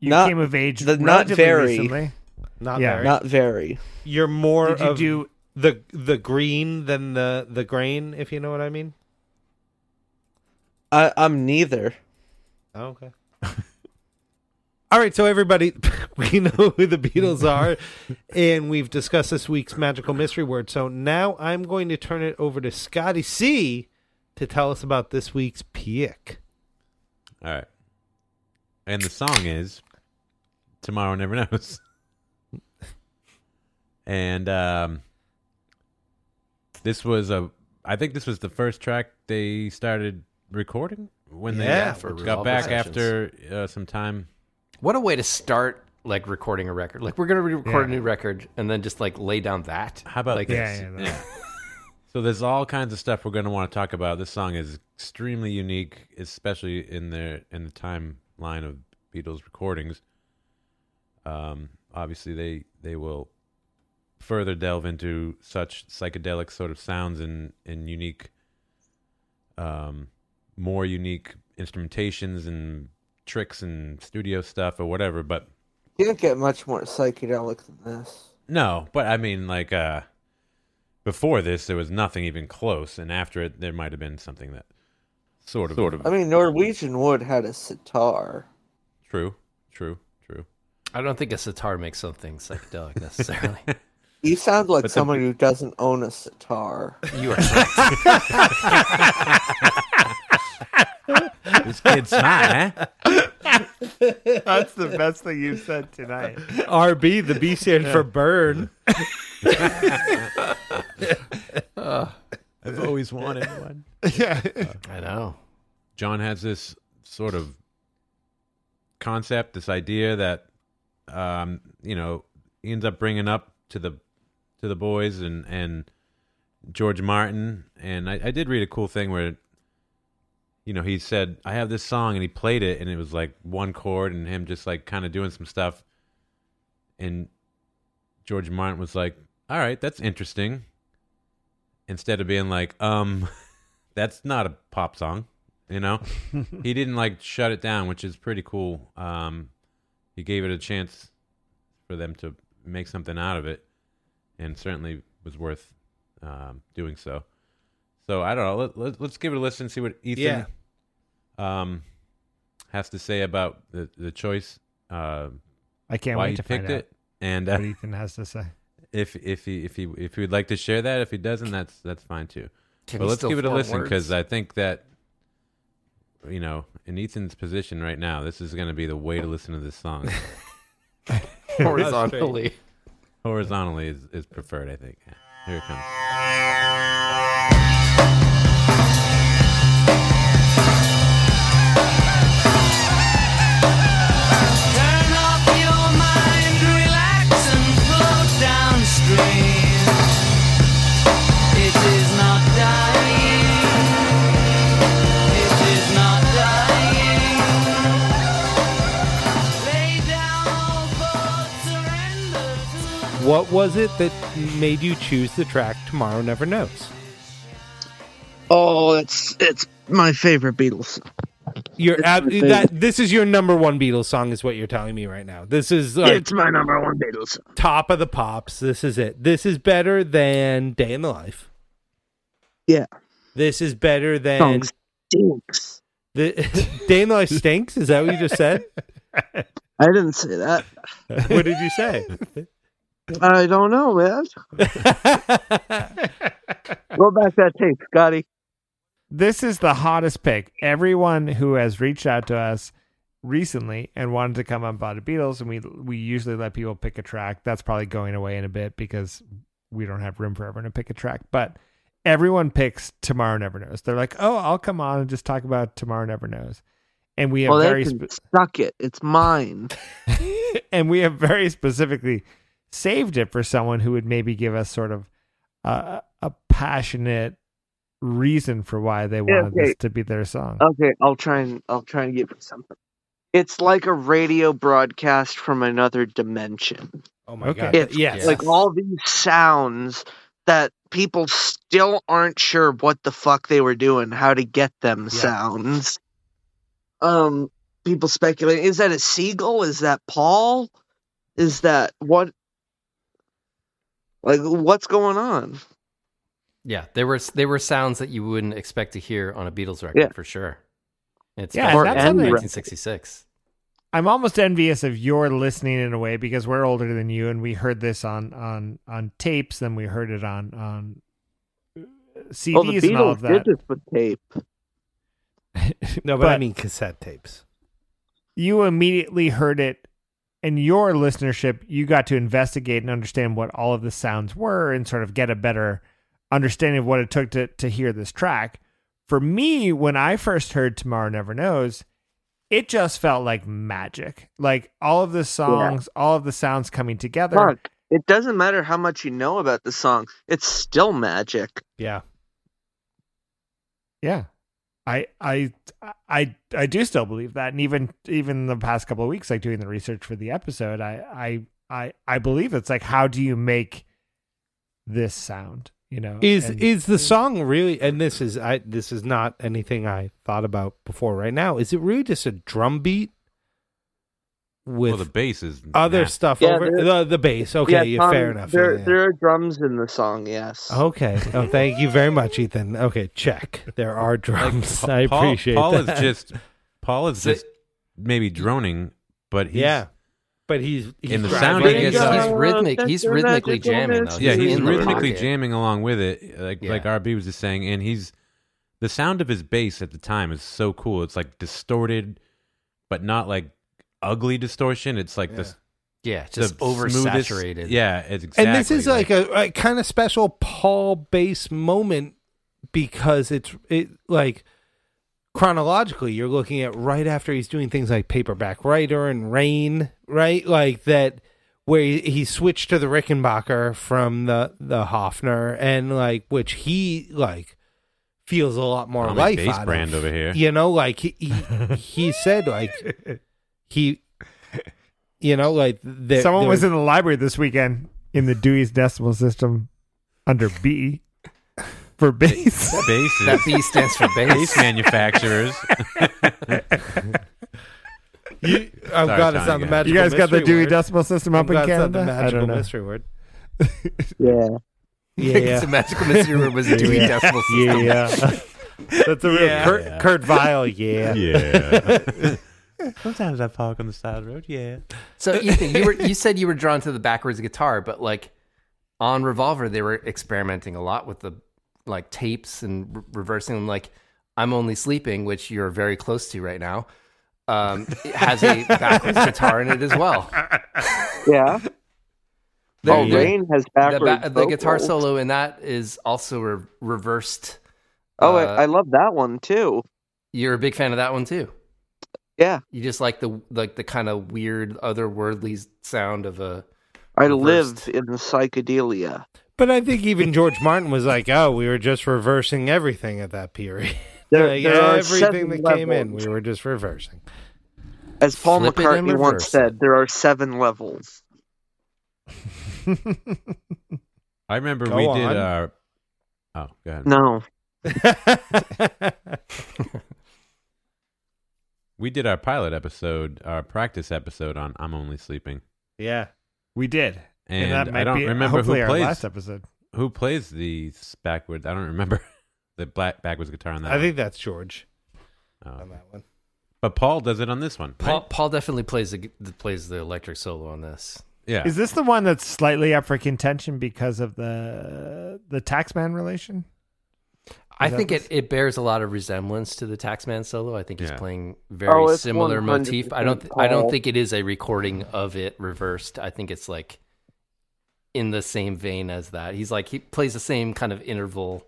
You not, came of age the, not very recently. Not yeah. very. Not very. You're more Did you of... Do, The the green than the, the grain, if you know what I mean? I, I'm neither. Oh, okay. All right, so everybody, we know who the Beatles are, and we've discussed this week's magical mystery word. So now I'm going to turn it over to Scotty C to tell us about this week's pick. All right. And the song is Tomorrow Never Knows. And... um This was a, I think this was the first track they started recording when they yeah, got back after uh, some time. What a way to start, like, recording a record. Like, we're going to re-record yeah. a new record and then just, like, lay down that. How about like this? Yeah, yeah, yeah. So there's all kinds of stuff we're going to want to talk about. This song is extremely unique, especially in the, in the timeline of Beatles recordings. Um, obviously, they, they will... further delve into such psychedelic sort of sounds and, and unique, um, more unique instrumentations and tricks and studio stuff or whatever. But you don't get much more psychedelic than this. No, but I mean, like uh, before this, there was nothing even close, and after it, there might have been something that sort of, sort of. I mean, Norwegian Wood had a sitar. True, true, true. I don't think a sitar makes something psychedelic necessarily. You sound like but someone the... who doesn't own a sitar. You are not. This kid's not, huh? That's the best thing you've said tonight. R B, the B stand yeah. for burn. oh, I've always wanted one. Yeah, uh, I know. John has this sort of concept, this idea that, um, you know, he ends up bringing up to the to the boys and, and George Martin. And I, I did read a cool thing where, you know, he said, I have this song, and he played it, and it was like one chord and him just like kind of doing some stuff. And George Martin was like, all right, that's interesting. Instead of being like, um, that's not a pop song, you know? He didn't like shut it down, which is pretty cool. Um, he gave it a chance for them to make something out of it. And certainly was worth um, doing so. So I don't know. Let, let, let's give it a listen and see what Ethan yeah. um, has to say about the, the choice. Uh, I can't why wait he to picked find it. Out and uh, what Ethan has to say. If if he if he if he would like to share that, if he doesn't, that's that's fine too. Can but let's give it a listen because I think that you know, in Ethan's position right now, this is going to be the way to listen to this song horizontally. Horizontally is, is preferred, I think. Here it comes. Turn off your mind, relax and float downstream. It is not dying. It is not dying. Lay down all thoughts, surrender. What was it that made you choose the track Tomorrow Never Knows? Oh, it's it's my favorite Beatles. You're ab- that this is your number one Beatles song, is what you're telling me right now. This is like, it's my number one Beatles song. Top of the Pops. This is it. This is better than Day in the Life. Yeah. This is better than song stinks. The Day in the Life stinks. Is that what you just said? I didn't say that. What did you say? I don't know, man. Roll back that tape, Scotty. This is the hottest pick. Everyone who has reached out to us recently and wanted to come on Bada Beatles, and we we usually let people pick a track. That's probably going away in a bit because we don't have room for everyone to pick a track. But everyone picks Tomorrow Never Knows. They're like, oh, I'll come on and just talk about Tomorrow Never Knows. And we have well, very spe- suck it. It's mine. And we have very specifically saved it for someone who would maybe give us sort of uh, a passionate reason for why they wanted okay. this to be their song. Okay, I'll try and I'll try and give you something. It's like a radio broadcast from another dimension. Oh my okay. god! It's yes. like all these sounds that people still aren't sure what the fuck they were doing, how to get them yeah. sounds. Um, people speculate: is that a seagull? Is that Paul? Is that what? Like, what's going on? Yeah, there were there were sounds that you wouldn't expect to hear on a Beatles record yeah. for sure. It's yeah, or that's nineteen sixty-six. I'm almost envious of your listening in a way because we're older than you, and we heard this on on, on tapes, then we heard it on on C Ds well, the Beatles and all of that. Did this with tape. No, but, but I mean cassette tapes. You immediately heard it. In your listenership, you got to investigate and understand what all of the sounds were, and sort of get a better understanding of what it took to to hear this track. For me, when I first heard Tomorrow Never Knows, it just felt like magic. Like all of the songs, yeah. all of the sounds coming together. Mark, it doesn't matter how much you know about the song. It's still magic. Yeah. Yeah. I I I I do still believe that. And even even the past couple of weeks, like doing the research for the episode, I I I, I believe it's like, how do you make this sound? You know, is and, is the song really? And this is I. This is not anything I thought about before. Right now, is it really just a drum beat with well, the bass is other nah. stuff yeah, over the the bass? Okay, yeah, yeah, um, fair enough. There, yeah. there are drums in the song. Yes. Okay. Oh, thank you very much, Ethan. Okay, check. There are drums. Like, I Paul, appreciate. Paul that. is just Paul is just maybe droning, but he's, yeah. But he's, he's in the sound. He's, he's rhythmic. He's rhythmically jamming. Though. Yeah, he's, he's rhythmically jamming along with it. Like yeah. like R B was just saying, and he's the sound of his bass at the time is so cool. It's like distorted, but not like ugly distortion. It's like yeah. this, yeah, just oversaturated. Yeah, it's exactly. And this is like, like a, a kind of special Paul bass moment because it's it like. Chronologically, you're looking at right after he's doing things like Paperback Writer and Rain, right? Like that, where he, he switched to the Rickenbacker from the the Hofner, and like which he like feels a lot more I'm life a bass out brand of, over here. You know, like he he, he said, like he, you know, like there, someone there was, was in the library this weekend in the Dewey's Decimal System under B. For bass. Bases. That B stands for bass manufacturers. you, I've Sorry, got it's not the magical. You guys got the Dewey word. Decimal System up I've in got Canada? It's not the magical mystery word. yeah. Yeah. It's a magical mystery word was Dewey yeah. Decimal System. Yeah. That's a real yeah. Kurt, yeah. Kurt Vile. Yeah. Yeah. Sometimes I park on the side of the road. Yeah. So Ethan, you were you said you were drawn to the backwards guitar, but like on Revolver, they were experimenting a lot with the like tapes and re- reversing them, like I'm Only Sleeping, which you're very close to right now, um, it has a backwards guitar in it as well. Yeah. The, oh, the, Rain has backwards. The, ba- the guitar solo in that is also re- reversed. Oh, uh, I, I love that one too. You're a big fan of that one too. Yeah. You just like the like the kind of weird, otherworldly sound of a. I reversed... live in the psychedelia. But I think even George Martin was like, oh, we were just reversing everything at that period. There, like, there everything that levels. Came in, we were just reversing. As Paul Flip McCartney once said, there are seven levels. I remember go we on. Did our... Uh... Oh, go ahead. No. we did our pilot episode, our practice episode on I'm Only Sleeping. Yeah, we did. And, and that might I don't be, remember who our plays last episode. Who plays the backwards? I don't remember the black backwards guitar on that. I one. think that's George oh. on that one. But Paul does it on this one. Paul right? Paul definitely plays the plays the electric solo on this. Yeah. Is this the one that's slightly up for contention because of the the Taxman relation? Is I think it, it bears a lot of resemblance to the Taxman solo. I think he's yeah. playing very oh, similar motif. I don't th- I don't think it is a recording of it reversed. I think it's like in the same vein as that. He's like he plays the same kind of interval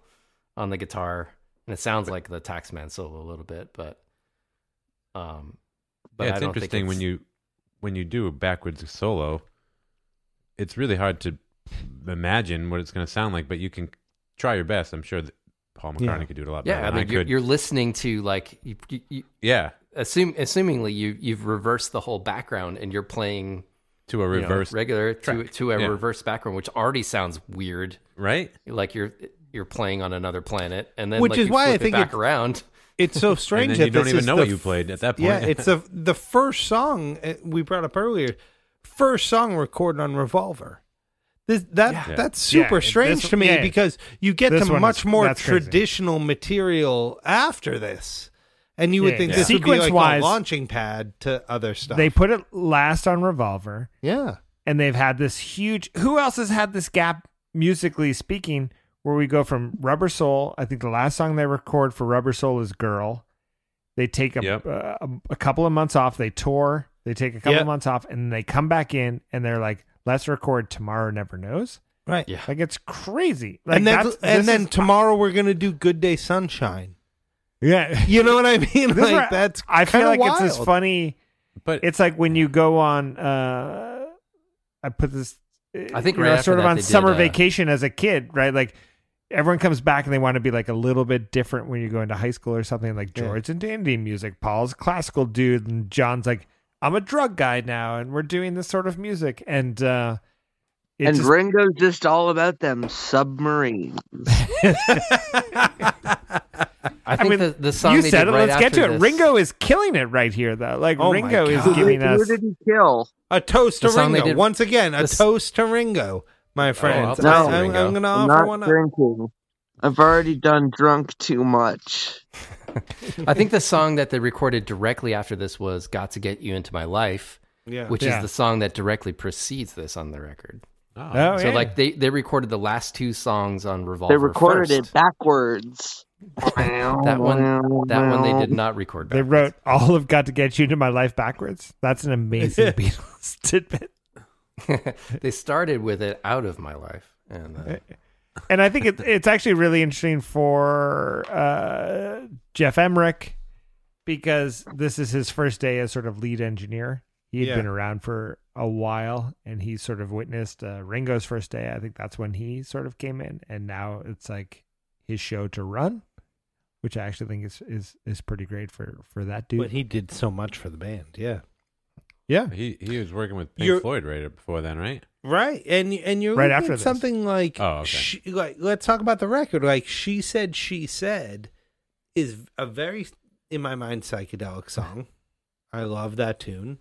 on the guitar, and it sounds like the Taxman solo a little bit, but um but yeah, it's I don't interesting think it's... when you when you do a backwards solo, it's really hard to imagine what it's going to sound like, but you can try your best. I'm sure that Paul McCartney yeah. could do it a lot better. Yeah, I mean, I you're, you're listening to like, you, you, you, yeah. Assume, assumingly, you you've reversed the whole background and you're playing to a reverse you know, regular track. to to a yeah. reverse background, which already sounds weird, right? Like you're you're playing on another planet, and then which like is you why flip I think it back it's, around. It's so strange. And that you don't even know what f- you played at that point. Yeah, it's a, the first song we brought up earlier. First song recorded on Revolver. This, that yeah. that's super yeah. strange this, to me yeah. because you get this to much is, more traditional crazy. material after this, and you yeah, would think yeah. this Sequence would be like wise, a launching pad to other stuff. They put it last on Revolver. Yeah, and they've had this huge. Who else has had this gap musically speaking, where we go from Rubber Soul? I think the last song they record for Rubber Soul is Girl. They take a yep. uh, a, a couple of months off. They tour. They take a couple yep. months off, and they come back in, and they're like, "Let's record Tomorrow Never Knows." Right? Yeah. Like it's crazy. Like, and that's, that's, and then is, tomorrow we're gonna do Good Day Sunshine. Yeah, you know what I mean. Like where, that's I feel like wild. It's this funny, but it's like when you go on. Uh, I put this. I think you right know, sort of on summer did, uh, vacation as a kid, right? Like everyone comes back and they want to be like a little bit different when you go into high school or something. Like George yeah. into indie music, Paul's classical dude, and John's like, I'm a drug guy now, and we're doing this sort of music. And uh, and just... Ringo's just all about them submarines. I think I mean, the, the song you they said did it. Right let's get to it. This. Ringo is killing it right here, though. Like oh Ringo is giving who, us who did he kill? A toast to the Ringo did... once again. A this... toast to Ringo, my friends. Oh, no, I'm, I'm going to offer not one drinking. Up. I've already done drunk too much. I think the song that they recorded directly after this was Got to Get You Into My Life, yeah. which yeah. is the song that directly precedes this on the record. Oh, oh So yeah. like they, they recorded the last two songs on Revolver. They recorded first. It backwards. that one that one they did not record backwards. They wrote all of Got to Get You Into My Life backwards. That's an amazing Beatles tidbit. They started with it out of my life. And uh, And I think it, it's actually really interesting for uh, Geoff Emerick because this is his first day as sort of lead engineer. He had yeah. been around for a while, and he sort of witnessed uh, Ringo's first day. I think that's when he sort of came in, and now it's like his show to run, which I actually think is is, is pretty great for, for that dude. But he did so much for the band, yeah. Yeah. He he was working with Pink You're, Floyd right before then, right? Right. And and you're right after something this. Like, oh, okay. she, like let's talk about the record. Like She Said, She Said is a very, in my mind, psychedelic song. I love that tune.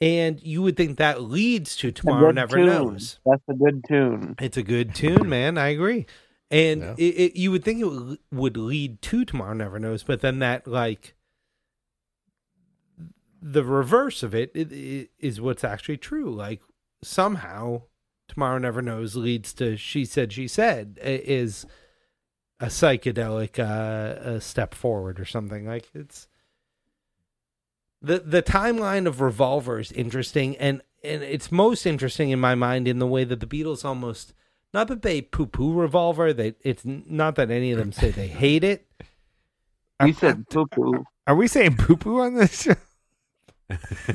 And you would think that leads to Tomorrow Never tune. Knows. That's a good tune. It's a good tune, man. I agree. And yeah. it, it, you would think it w- would lead to Tomorrow Never Knows, but then that like the reverse of it, it, it is what's actually true. Like somehow Tomorrow Never Knows leads to She Said, She Said is a psychedelic uh, a step forward or something. Like it's the the timeline of Revolver is interesting, and and it's most interesting in my mind in the way that the Beatles almost, not that they poo poo Revolver, they it's not that any of them say they hate it. You said poo poo. Are we saying poo poo on this show?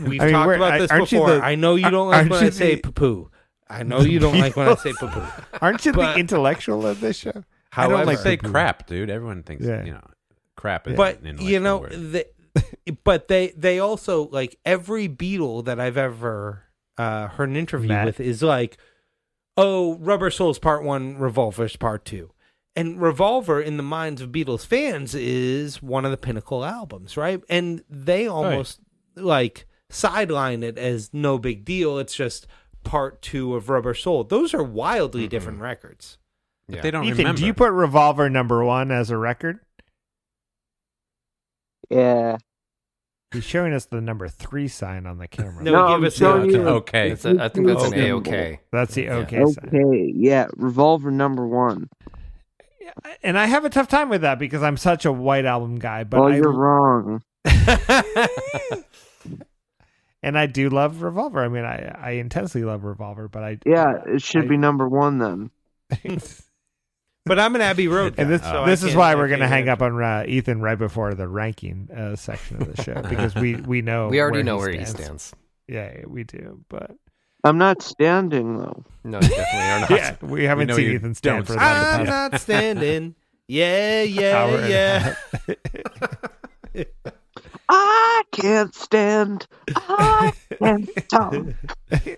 We've I mean, talked about this before. The, I know you don't like when I say poo poo. I know you don't like when I say poo poo. Aren't you but, the intellectual of this show? How I don't like say poo-poo. Crap, dude. Everyone thinks yeah. you know crap is but an you know the, but they they also like every Beatle that I've ever uh, heard an interview Matt. with is like, oh, Rubber Soul's part one, Revolver's part two. And Revolver, in the minds of Beatles fans, is one of the pinnacle albums, right? And they almost, right. like, sideline it as no big deal. It's just part two of Rubber Soul. Those are wildly mm-hmm. different records. But yeah. they don't Ethan, remember. Do you put Revolver number one as a record? Yeah. He's showing us the number three sign on the camera. No, no give us the okay. okay. It's a, I think that's an A-OK. That's the OK yeah. sign. Okay, yeah, Revolver number one. And I have a tough time with that because I'm such a White Album guy. But well, I... you're wrong. And I do love Revolver. I mean, I, I intensely love Revolver, but I... Yeah, it should I... be number one then. But I'm an Abbey Road guy. And this, so this is why we're going to hang up on uh, Ethan right before the ranking uh, section of the show, because we, we know we already where know he where stands. he stands. Yeah, we do. But I'm not standing though. No, you definitely are not. Yeah, we haven't we seen Ethan stand for that. I'm not standing. Yeah, yeah, yeah. I can't stand. I can't stand. There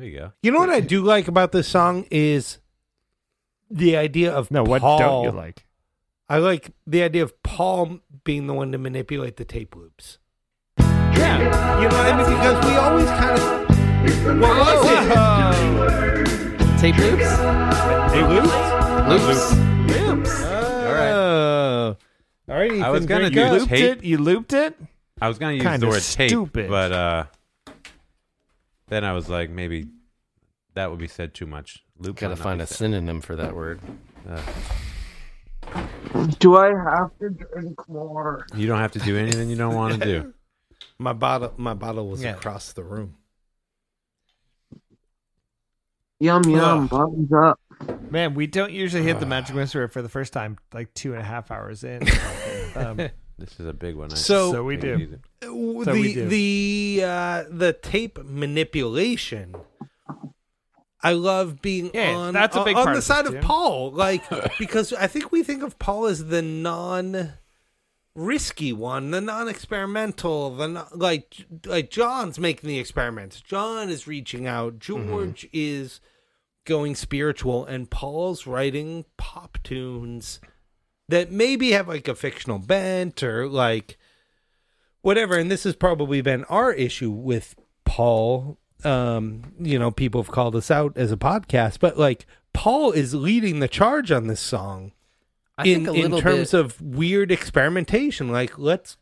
you go. You know what I do like about this song is the idea of no, what Paul, don't you like? I like the idea of Paul being the one to manipulate the tape loops. Yeah, you know what I mean? Because we always kind of what was it? Uh, tape loops? Tape loops? Loops? Loops? Loops. Uh, all right. All right. Ethan, I was gonna do looped tape. It. You looped it. I was gonna use kind the word stupid. tape, but uh, then I was like, maybe that would be said too much. Luke gotta find a said. synonym for that word. Uh, do I have to drink more? You don't have to do anything you don't want to do. My bottle, my bottle was yeah. across the room. Yum yum, Ugh. bottoms up. Man, we don't usually hit uh, the Magic Mystery for the first time, like two and a half hours in. um, this is a big one. I so, so we do. So the we do. the uh, the tape manipulation. I love being yeah, on, that's a big on, on the side it, of yeah. Paul, like because I think we think of Paul as the non-risky one, the non-experimental, the non, like like John's making the experiments. John is reaching out. George mm-hmm. is going spiritual, and Paul's writing pop tunes that maybe have like a fictional bent or like whatever. And this has probably been our issue with Paul. Um, you know, people have called us out as a podcast, but like Paul is leading the charge on this song I in, think a in terms bit, of weird experimentation. Like, let's,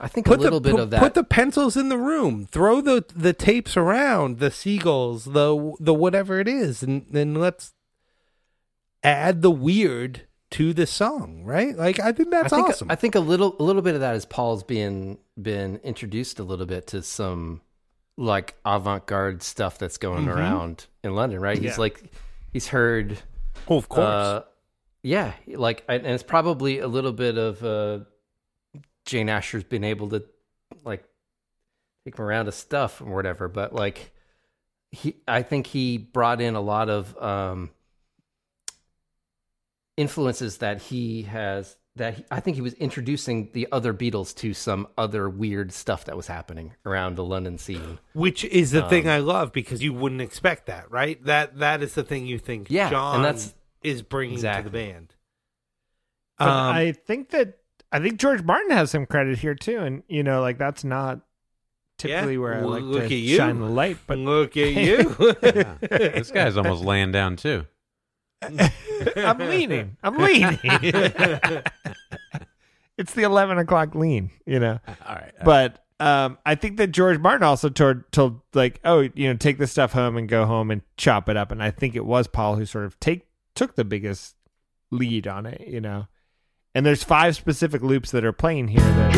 I think put a little the, bit p- of that, put the pencils in the room, throw the, the tapes around, the seagulls, the, the whatever it is. And then let's add the weird to the song. Right. Like, I think that's I think, awesome. I think a little, a little bit of that is Paul's being been introduced a little bit to some, like avant-garde stuff that's going mm-hmm. around in London, right? Yeah. He's like, he's heard. Oh, of course. Uh, yeah. Like, and it's probably a little bit of uh, Jane Asher's been able to like take him around to stuff or whatever. But like, he, I think he brought in a lot of um, influences that he has, that he, I think he was introducing the other Beatles to some other weird stuff that was happening around the London scene. Which is the um, thing I love, because you wouldn't expect that, right? That That is the thing you think yeah, John and that's, is bringing exactly. to the band. Um, I think that, I think George Martin has some credit here too. And, you know, like that's not typically yeah, where I like look to at you. shine the light. But look at you. yeah. This guy's almost laying down too. I'm leaning. I'm leaning. It's the eleven o'clock lean, you know. All right. All but um, I think that George Martin also told, told like, oh, you know, take this stuff home and go home and chop it up. And I think it was Paul who sort of take took the biggest lead on it, you know. And there's five specific loops that are playing here that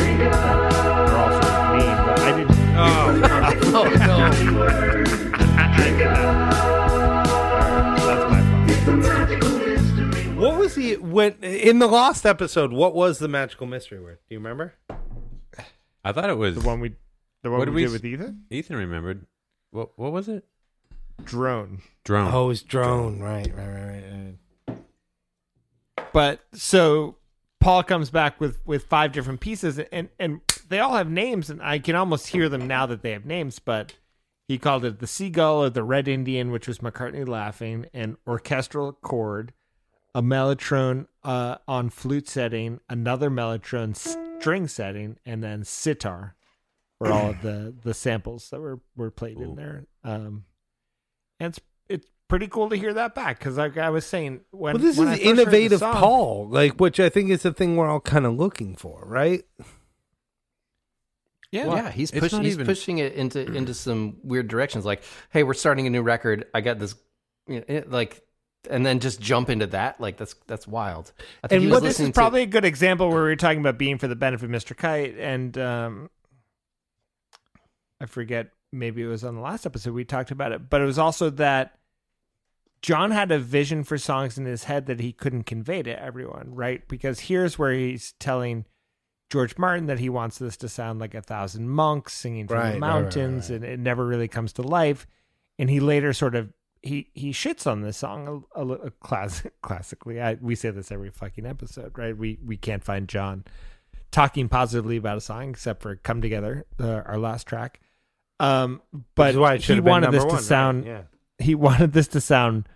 are all sort of mean. But I didn't. Oh, oh no. I, I did not. What was the when in the last episode? What was the magical mystery word? Do you remember? I thought it was the one we, the one we, did we did with Ethan. Ethan remembered. What what was it? Drone. Drone. Oh, it was drone. drone. Right, right, right, right. But so Paul comes back with, with five different pieces, and and they all have names, and I can almost hear them now that they have names, but. He called it the Seagull or the Red Indian, which was McCartney laughing, and orchestral chord, a mellotron uh, on flute setting, another mellotron string setting, and then sitar were all of the, the samples that were, were played Ooh. in there. Um, and it's, it's pretty cool to hear that back, because like I was saying, when well, this when is innovative song, Paul, like which I think is the thing we're all kind of looking for, right? Yeah, well, yeah, he's pushing he's even... pushing it into into some weird directions. Like, hey, we're starting a new record. I got this, you know, it, like, and then just jump into that. Like, that's that's wild. I think and well, this is to... probably a good example where we were talking about being for the benefit of Mister Kite, and um, I forget, maybe it was on the last episode we talked about it, but it was also that John had a vision for songs in his head that he couldn't convey to everyone, right? Because here's where he's telling George Martin that he wants this to sound like a thousand monks singing from right, the mountains, right, right, right. and it never really comes to life. And he later sort of he he shits on this song a, a, a classic, classically. I, we say this every fucking episode, right? We we can't find John talking positively about a song except for "Come Together," uh, our last track. Um, but why he wanted this to one, sound. Right? Yeah. He wanted this to sound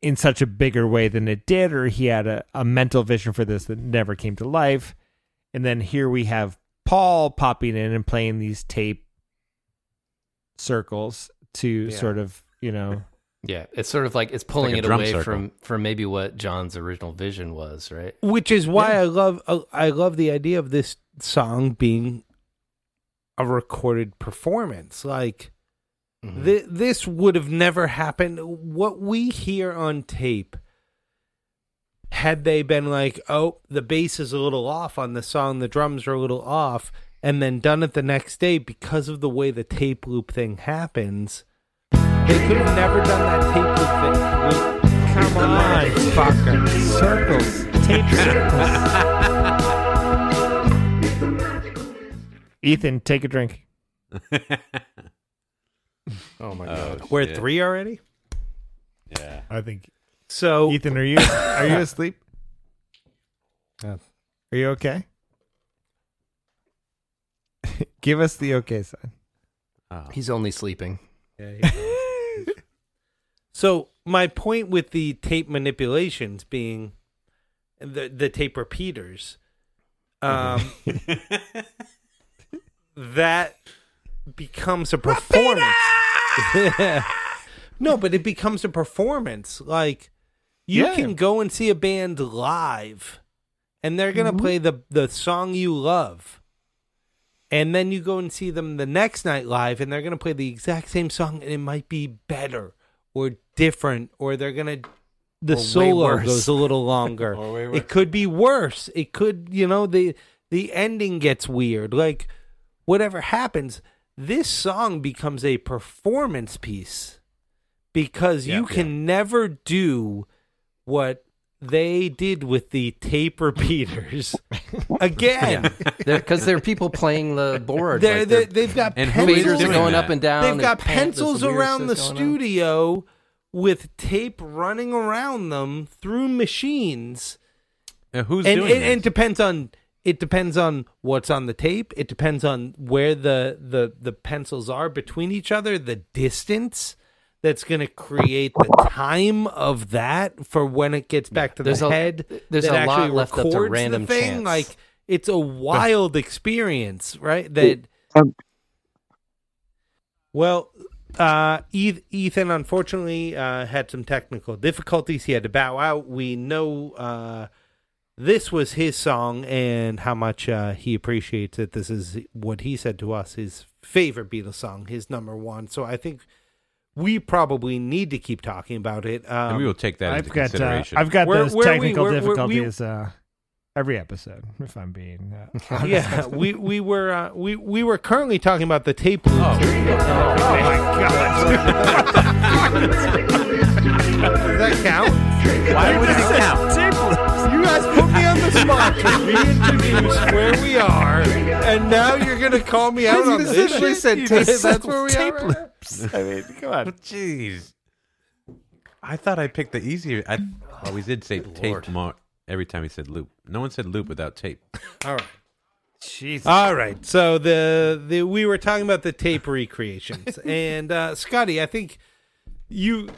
in such a bigger way than it did, or he had a, a mental vision for this that never came to life. And then here we have Paul popping in and playing these tape circles to yeah. sort of, you know. Yeah, it's sort of like it's pulling like it away circle. from from maybe what John's original vision was, right? Which is why yeah. I love I love the idea of this song being a recorded performance. Like, mm-hmm. th- this would have never happened. What we hear on tape, had they been like, oh, the bass is a little off on the song, the drums are a little off, and then done it the next day, because of the way the tape loop thing happens, they could have never done that tape loop thing. Come, Come on, fucking circles. Tape circles. Ethan, take a drink. Oh, my God. Oh, we're at three already? Yeah. I think... So Ethan, are you are you asleep? Are you okay? Give us the okay sign. Oh. He's only sleeping. Yeah, he's so my point with the tape manipulations being the the tape repeaters, um, that becomes a performance. No, but it becomes a performance. Like. You yeah. can go and see a band live, and they're going to play the, the song you love. And then you go and see them the next night live, and they're going to play the exact same song, and it might be better or different, or they're going to... The or solo goes a little longer. It could be worse. It could, you know, the the ending gets weird. Like, whatever happens, this song becomes a performance piece because you yeah, can yeah. never do... what they did with the tape repeaters again, because yeah. there are people playing the board. They're, like they're, they've got and pencils going that. up and down. They've got pencils around the studio on. with tape running around them through machines. Now who's and, doing it? And it depends on it depends on what's on the tape. It depends on where the the, the pencils are between each other, the distance. That's going to create the time of that for when it gets back to there's the a, head. There's that a lot left up to random thing. Chance. Like, it's a wild experience, right? That. Well, uh, Ethan unfortunately uh, had some technical difficulties. He had to bow out. We know uh, this was his song and how much uh, he appreciates it. This is what he said to us, his favorite Beatles song, his number one. So I think. We probably need to keep talking about it. Um, and we will take that I've into got, consideration. Uh, I've got where, those where technical we, where, difficulties where we, uh, every episode, if I'm being uh, honest. Yeah, we, we were uh, we we were currently talking about the tape loop. Oh, oh, oh my God. Does that count? Why would it count? Tape loops. You guys put me on the spot to reintroduce where we are, and now you're going to call me out on this shit? Said tape, that's, that's where we tape are right? I mean, come on, jeez. I thought I picked the easier. I always did say Good tape more, every time he said loop. No one said loop without tape. All right, Jesus. All right, so the the we were talking about the tape recreations, and uh, Scotty, I think you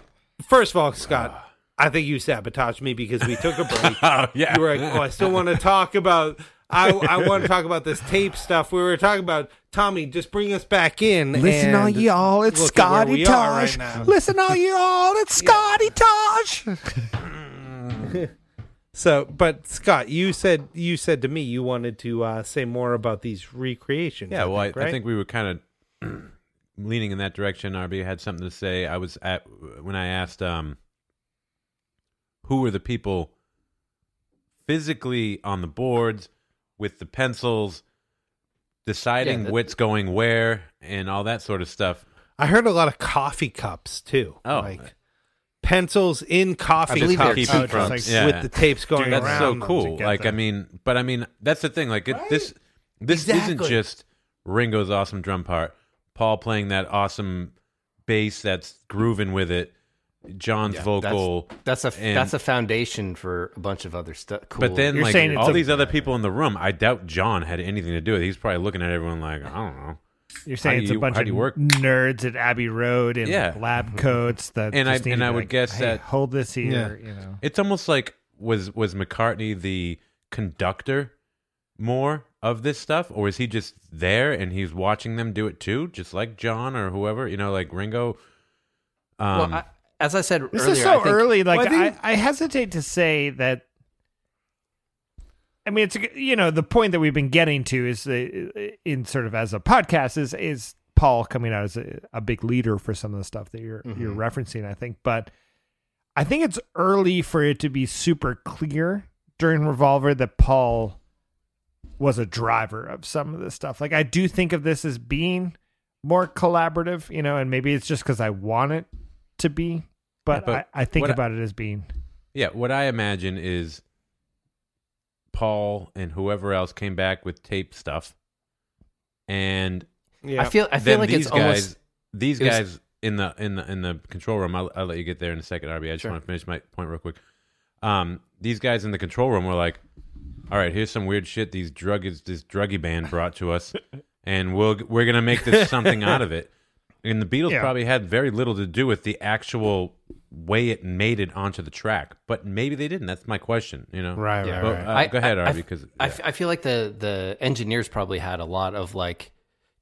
first of all, Scott, I think you sabotaged me because we took a break. Oh, yeah. You were like, oh, I still want to talk about... I, I want to talk about this tape stuff. We were talking about, Tommy, just bring us back in. Listen, and all y'all, it's Scotty Tosh. Right Listen, all y'all, it's Scotty Tosh. So, but Scott, you said you said to me you wanted to uh, say more about these recreations. Yeah, I well, think, I, right? I think we were kind of leaning in that direction. R B had something to say. I was at when I asked, um, who were the people physically on the boards? With the pencils, deciding yeah, what's going where, and all that sort of stuff. I heard a lot of coffee cups, too. Oh. Like pencils in coffee cups oh, from, like, yeah. with the tapes going Dude, that's around. That's so cool. Like, them. I mean, but I mean, that's the thing. Like, it, right? this this exactly. isn't just Ringo's awesome drum part, Paul playing that awesome bass that's grooving with it. John's yeah, vocal. That's, that's a and, that's a foundation for a bunch of other stuff. Cool. But then, You're like all a, these other people in the room, I doubt John had anything to do with it. He's probably looking at everyone like, I don't know. You're saying how it's you, a bunch of nerds at Abbey Road in yeah. lab coats. That and I and I would like, guess hey, that hold this here. Yeah. You know, it's almost like was was McCartney the conductor more of this stuff, or is he just there and he's watching them do it too, just like John or whoever? You know, like Ringo. Um, well, I, As I said this earlier, this is so I think, early. Like well, I, think, I, I hesitate to say that. I mean, it's you know the point that we've been getting to is uh, in sort of as a podcast is is Paul coming out as a, a big leader for some of the stuff that you're mm-hmm. you're referencing. I think, but I think it's early for it to be super clear during Revolver that Paul was a driver of some of this stuff. Like I do think of this as being more collaborative, you know, and maybe it's just because I want it to be, but, yeah, but I, I think about I, it as being. Yeah, what I imagine is Paul and whoever else came back with tape stuff, and yeah. I feel I feel like these it's guys, almost these guys was, in the in the in the control room. I'll, I'll let you get there in a second, R B. I just sure. want to finish my point real quick. Um, these guys in the control room were like, "All right, here's some weird shit these druggies this druggy band brought to us, and we'll we're gonna make this something out of it." And the Beatles yeah. probably had very little to do with the actual way it made it onto the track, but maybe they didn't. That's my question, you know. Right, yeah, right. But, uh, I, go ahead, Arby. Because I, yeah. I feel like the the engineers probably had a lot of like,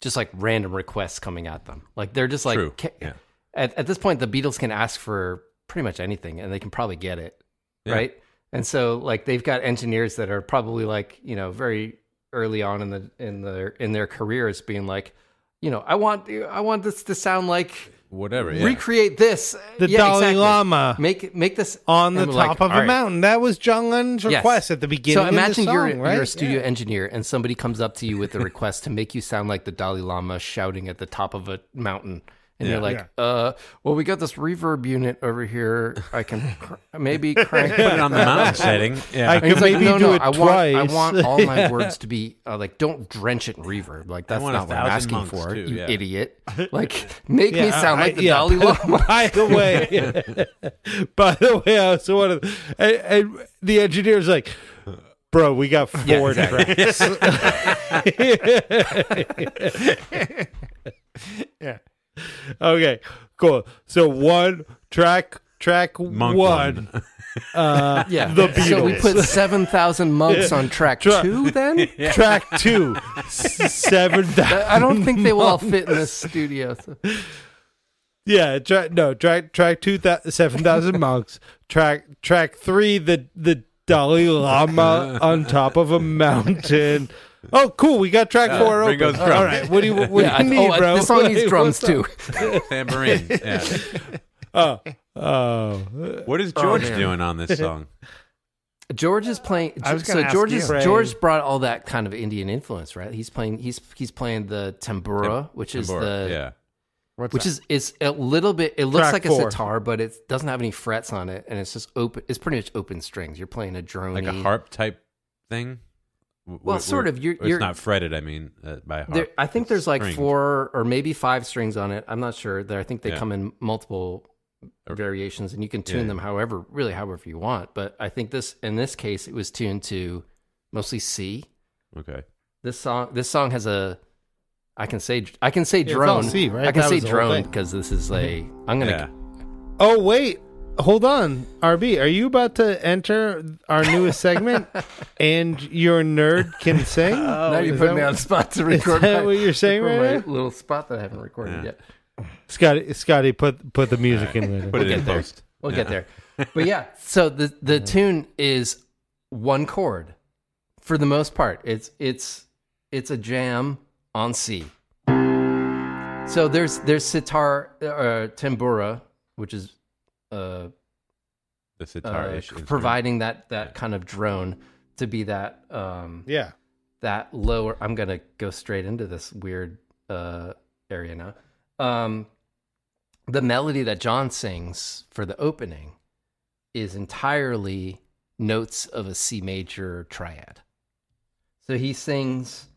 just like random requests coming at them. Like they're just like, True. Can, yeah. at at this point, the Beatles can ask for pretty much anything, and they can probably get it, yeah. right? And so like they've got engineers that are probably like you know very early on in the in their in their careers being like. You know, I want I want this to sound like whatever. Yeah. Recreate this. The yeah, Dalai exactly. Lama. Make make this on the top like, of a right. mountain. That was John Lennon's yes. request at the beginning. So imagine of the song, you're right? you're a studio yeah. engineer and somebody comes up to you with a request to make you sound like the Dalai Lama shouting at the top of a mountain, and yeah. you're like, yeah. uh, well, we got this reverb unit over here. I can cr- maybe crank it on the mountain setting. Yeah, I could maybe like, no, do no, it I twice. Want, I want all my words to be uh, like, don't drench it in reverb. Like that's not what I'm asking for, too, you yeah. idiot. Like make yeah, me sound I, like the yeah, Dalai Lama. By the way, by the way, I also wanted and, and the engineer's like. Bro, we got four yeah, exactly. tracks. yeah. Okay. Cool. So one track, track Monk one. one. Uh, yeah. The Beatles. So we put seven thousand monks on track Tra- two. Then yeah. track two, seven thousand. I don't think they will all fit in this studio. So. Yeah, tra- no track track two th- seven thousand monks. Track track three the the. Dalai Lama on top of a mountain. Oh, cool! We got track uh, four open. Oh, all right, what do you what yeah, do you need, oh, bro? This song needs drums too. Tambourine. Yeah. Oh, oh. What is George oh, doing on this song? George is playing. I was so George is, George brought all that kind of Indian influence, right? He's playing. He's he's playing the tambura, Tem- which tambura, is the yeah. What's which that? Is it's a little bit. It looks track like four. A sitar, but it doesn't have any frets on it, and it's just open. It's pretty much open strings. You're playing a drone, like a harp type thing. W- well, sort of. You're, it's you're, not fretted. I mean, uh, by harp. There, I think it's there's strings. Like four or maybe five strings on it. I'm not sure. There, I think they yeah. come in multiple variations, and you can tune yeah. them however, really however you want. But I think this, in this case, it was tuned to mostly C. Okay. This song. This song has a. I can say I can say drone. Yeah, it's all C, right? I can that say drone because this is a. I'm gonna. Yeah. G- oh wait! Hold on, R B. Are you about to enter our newest segment? And your nerd can sing. Oh, now you're putting me on the spot to record. Is that my, what you're saying right now? Little spot that I haven't recorded yeah. yet. Scotty, Scotty, put put the music right. in later. Put we'll it in there. Post. We'll yeah. get there. But yeah, so the the yeah. tune is one chord for the most part. It's it's it's a jam on C. So there's there's sitar uh, tambura, which is. Uh, the sitar uh, providing that that yeah. kind of drone to be that um, yeah that lower. I'm gonna go straight into this weird uh, area now. Um, the melody that John sings for the opening is entirely notes of a C major triad. So he sings.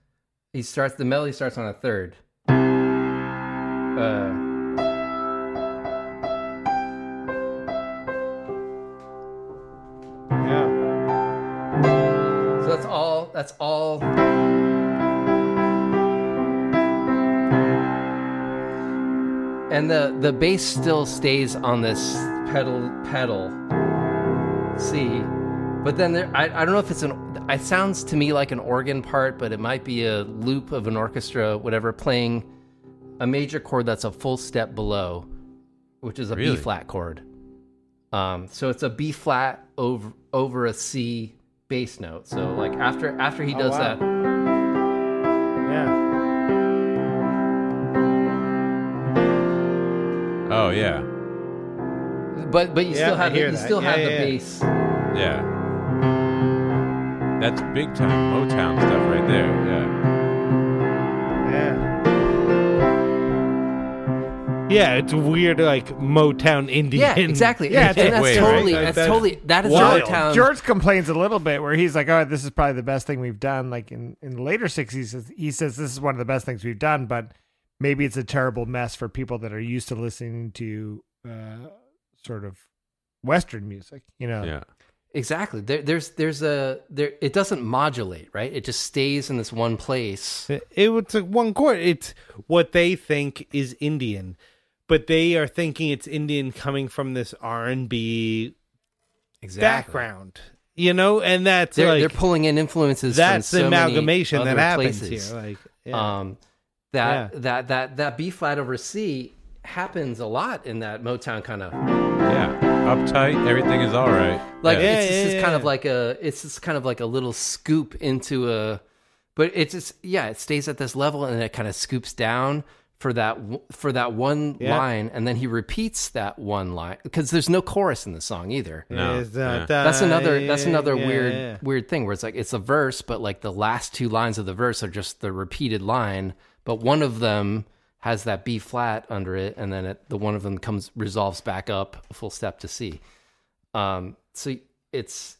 He starts. The melody starts on a third. Uh, That's all. And the, the bass still stays on this pedal, pedal, C. But then there, I, I don't know if it's an, it sounds to me like an organ part, but it might be a loop of an orchestra, whatever, playing a major chord that's a full step below, which is a really? B flat chord. Um, so it's a B flat over, over a C bass note. So like after after he does oh, wow. that yeah oh yeah but but you yeah, still have the, you still yeah, have yeah, the yeah. bass yeah that's big time Motown stuff right there yeah yeah yeah it's weird like Motown Indian yeah exactly yeah and, and that's way, totally right? that's, that's totally that is Motown. George complains a little bit where he's like, oh, this is probably the best thing we've done, like in, in the later sixties he says this is one of the best things we've done, but maybe it's a terrible mess for people that are used to listening to uh, sort of Western music, you know. Yeah, exactly. There, there's there's a there it doesn't modulate, right? It just stays in this one place. It, it's like one chord. It's what they think is Indian. But they are thinking it's Indian coming from this R and B exactly. background, you know, and that's they're, like they're pulling in influences. That's from so the amalgamation many other that happens places. Here. Like yeah. um, that yeah. that that that B flat over C happens a lot in that Motown kind of yeah uptight. Everything is all right. Like yeah. it's, yeah, it's yeah, yeah, kind yeah. of like a it's just kind of like a little scoop into a, but it's just yeah it stays at this level and it kind of scoops down. For that for that one yeah. line, and then he repeats that one line because there's no chorus in the song either. No, yeah. that's another that's another yeah, weird yeah. weird thing where it's like it's a verse, but like the last two lines of the verse are just the repeated line, but one of them has that B flat under it, and then it, the one of them comes resolves back up a full step to C. Um, so it's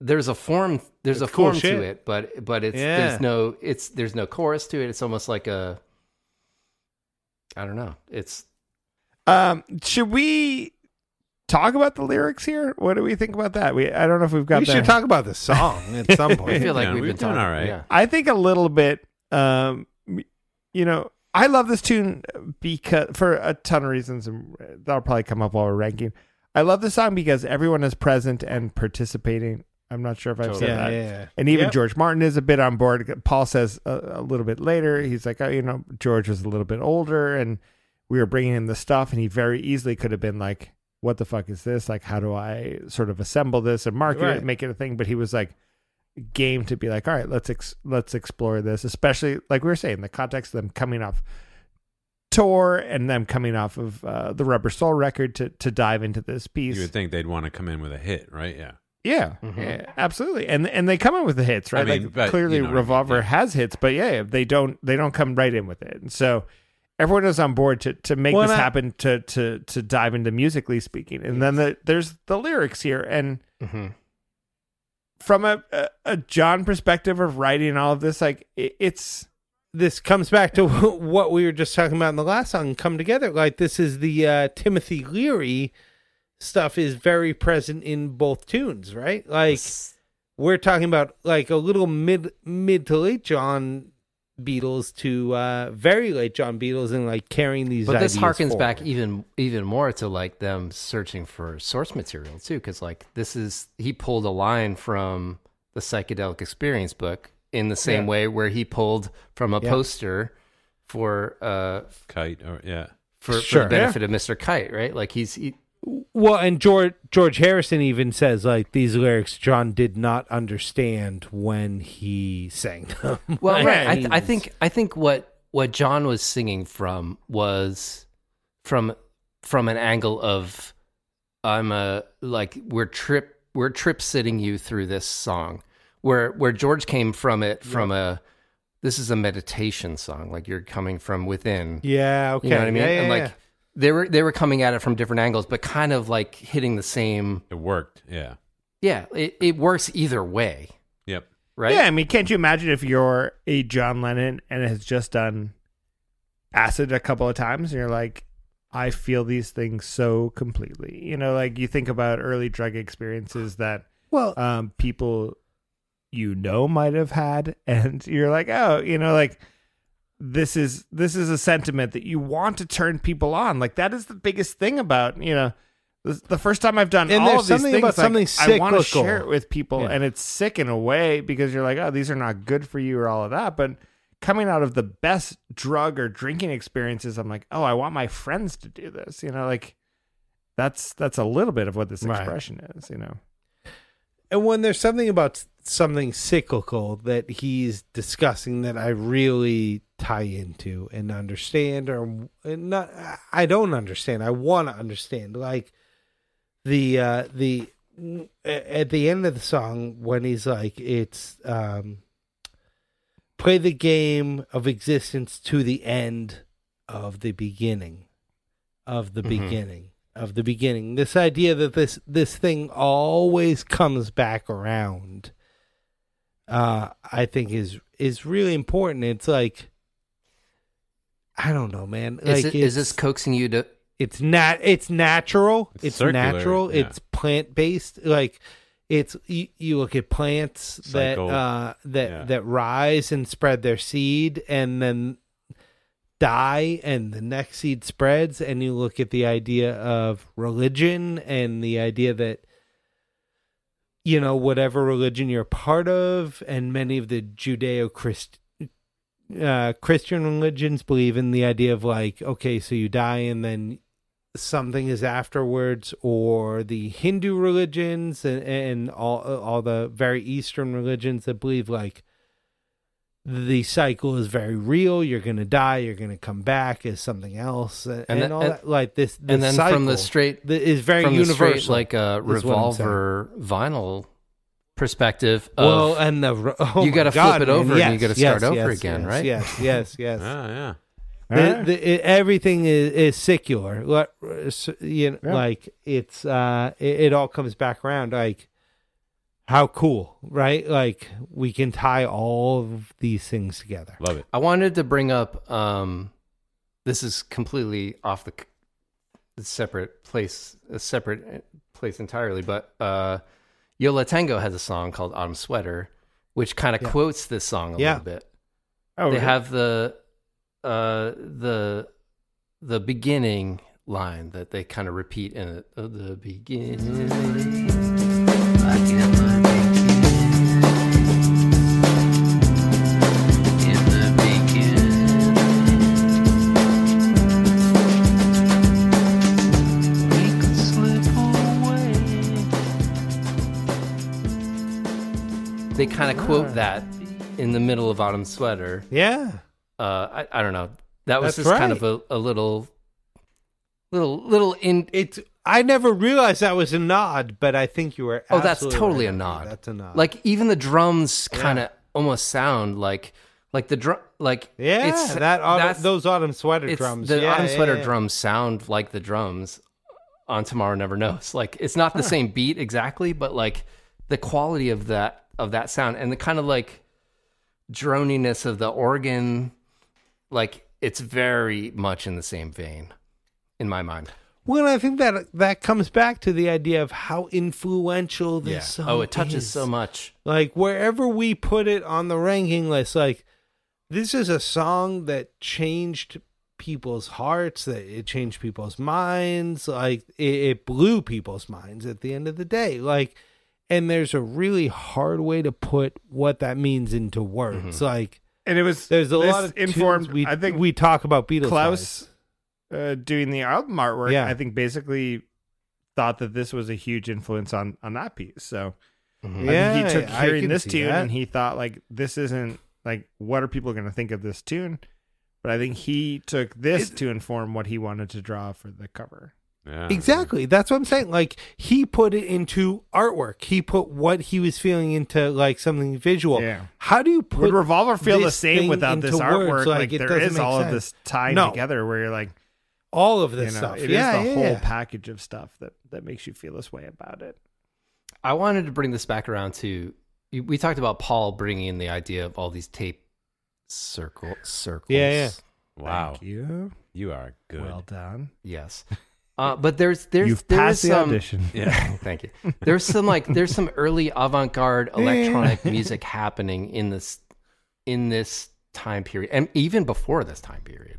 there's a form there's it's a cool form shit. To it, but but it's yeah. there's no it's there's no chorus to it. It's almost like a I don't know. It's um, should we talk about the lyrics here? What do we think about that? We I don't know if we've got. We that. should talk about the song at some point. I feel like yeah, we've, we've been doing all right. Yeah. I think a little bit. Um, you know, I love this tune because for a ton of reasons, and that'll probably come up while we're ranking. I love this song because everyone is present and participating. I'm not sure if I've totally. said yeah, that. Yeah, yeah. And even yep. George Martin is a bit on board. Paul says a, a little bit later, he's like, oh, you know, George was a little bit older and we were bringing him the stuff and he very easily could have been like, what the fuck is this? Like, how do I sort of assemble this and market right. it and make it a thing? But he was like game to be like, all right, let's, ex- let's explore this. Especially like we were saying, the context of them coming off tour and them coming off of uh, the Rubber Soul record to, to dive into this piece. You would think they'd want to come in with a hit, right? Yeah. Yeah, mm-hmm. yeah, absolutely, and and they come in with the hits, right? I mean, like but, clearly, you know, Revolver I mean, yeah. has hits, but yeah, they don't they don't come right in with it, and so everyone is on board to to make well, this I, happen, to to to dive into musically speaking, and yes. then the, there's the lyrics here, and mm-hmm. from a, a a John perspective of writing all of this, like it, it's this comes back to what we were just talking about in the last song, Come Together. Like this is the uh, Timothy Leary. Stuff is very present in both tunes, right? Like we're talking about like a little mid mid to late John Beatles to uh, very late John Beatles and like carrying these. But this harkens forward. back even even more to like them searching for source material too, because like this is he pulled a line from the Psychedelic Experience book in the same yeah. way where he pulled from a yeah. poster for uh, Kite or yeah for, sure. for the benefit yeah. of Mister Kite, right? Like he's he, well, and George George Harrison even says like these lyrics John did not understand when he sang them. Well, right. I, th- I think I think what what John was singing from was from from an angle of I'm a like we're trip we're trip sitting you through this song, where where George came from it from yeah. a this is a meditation song, like you're coming from within. Yeah, okay. You know what I mean? Yeah, yeah, and like yeah. They were they were coming at it from different angles, but kind of like hitting the same. It worked, yeah. Yeah, it, it works either way. Yep. Right? Yeah, I mean, can't you imagine if you're a John Lennon and has just done acid a couple of times and you're like, I feel these things so completely. You know, like you think about early drug experiences that well, um, people you know might have had, and you're like, oh, you know, like... This is this is a sentiment that you want to turn people on. Like that is the biggest thing about you know this, the first time I've done and all of these things. About something like, I want to share it with people, yeah. and it's sick in a way because you're like, oh, these are not good for you or all of that. But coming out of the best drug or drinking experiences, I'm like, oh, I want my friends to do this. You know, like that's that's a little bit of what this expression right. is. You know, and when there's something about something cyclical that he's discussing that I really tie into and understand or and not I don't understand I want to understand like the uh the at the end of the song when he's like it's um play the game of existence to the end of the beginning of the mm-hmm. beginning of the beginning this idea that this this thing always comes back around uh I think is is really important. It's like I don't know, man. Like, is, it, is this coaxing you to? It's not. It's natural. It's, it's natural. Yeah. It's plant based. Like it's you, you look at plants Cycle. that uh, that yeah. that rise and spread their seed and then die, and the next seed spreads. And you look at the idea of religion and the idea that you know whatever religion you're part of, and many of the Judeo-Christian. Uh, Christian religions believe in the idea of like, okay, so you die and then something is afterwards, or the Hindu religions and, and all all the very Eastern religions that believe like the cycle is very real. You're going to die. You're going to come back as something else, and, and, and all and, that. Like this, this and then cycle from the straight is very from universal, the straight, like a Revolver vinyl. Perspective of well, and the oh you got to flip it over yes, and you got to start yes, over yes, again, yes, right? Yes, yes, yes. Oh, yeah. The, right. the, it, everything is, is secular. You know, yeah. Like it's uh, it, it all comes back around. Like how cool, right? Like we can tie all of these things together. Love it. I wanted to bring up. Um, this is completely off the, the separate place, a separate place entirely, but. Uh, Yola Tango has a song called Autumn Sweater, which kind of yeah. quotes this song a yeah. little bit. Oh, they really? have the uh, the the beginning line that they kind of repeat in it. Oh, the beginning. Mm-hmm. They kind of quote that in the middle of Autumn Sweater. Yeah. Uh, I, I don't know. That was That's just right. kind of a, a little, little, little in. It's. I never realized that was a nod, but I think you were. Oh, that's totally right. a nod. That's a nod. Like even the drums kind of yeah. almost sound like, like the drum, like yeah, it's, that autumn, those Autumn Sweater it's, drums. The yeah, Autumn yeah, Sweater yeah. drums sound like the drums on Tomorrow Never Knows. Like it's not huh. the same beat exactly, but like the quality of that. Of that sound and the kind of like droniness of the organ, like it's very much in the same vein, in my mind. Well, I think that that comes back to the idea of how influential this yeah. song is. Oh, it touches is. so much. Like wherever we put it on the ranking list, like this is a song that changed people's hearts, that it changed people's minds, like it, it blew people's minds at the end of the day. Like, and there's a really hard way to put what that means into words. Mm-hmm. Like, and it was there's a lot of informed. We, I think we talk about Beatles. Klaus uh, doing the album artwork, yeah. I think basically thought that this was a huge influence on on that piece. So mm-hmm. yeah, I think he took hearing this tune that. And he thought like this isn't like what are people going to think of this tune. But I think he took this it's, to inform what he wanted to draw for the cover. Yeah. Exactly. That's what I'm saying. Like, he put it into artwork. He put what he was feeling into, like, something visual. Yeah. How do you put Would Revolver feel the same without this artwork? Words, like, like there is all sense. Of this tied no. together where you're like... All of this you know, stuff. It yeah, is the yeah, whole yeah. package of stuff that, that makes you feel this way about it. I wanted to bring this back around to... We talked about Paul bringing in the idea of all these tape Circle, circles. Yeah, yeah. Wow. Thank you. You are good. Well done. Yes. Uh, but there's, there's, You've there passed is the some, audition. Yeah. Thank you. There's some like, there's some early avant-garde electronic music happening in this, in this time period, and even before this time period.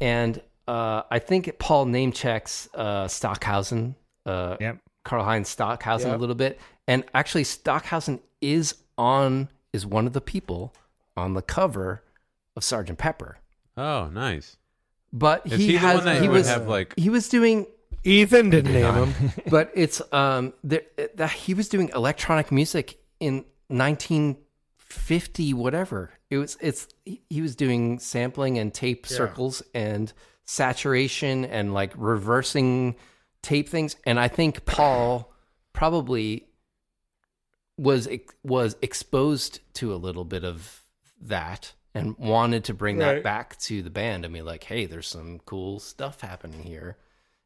And uh, I think Paul name checks uh, Stockhausen, uh, yep. Karlheinz Stockhausen yep. a little bit, and actually Stockhausen is on is one of the people. On the cover of Sergeant Pepper. Oh, nice! But he, he has he was have, like... he was doing Ethan didn't name him, but it's um there the, he was doing electronic music in nineteen fifty whatever it was. It's he was doing sampling and tape yeah. circles and saturation and like reversing tape things. And I think Paul probably was was exposed to a little bit of. That and wanted to bring right. that back to the band. I mean, like, hey, there's some cool stuff happening here,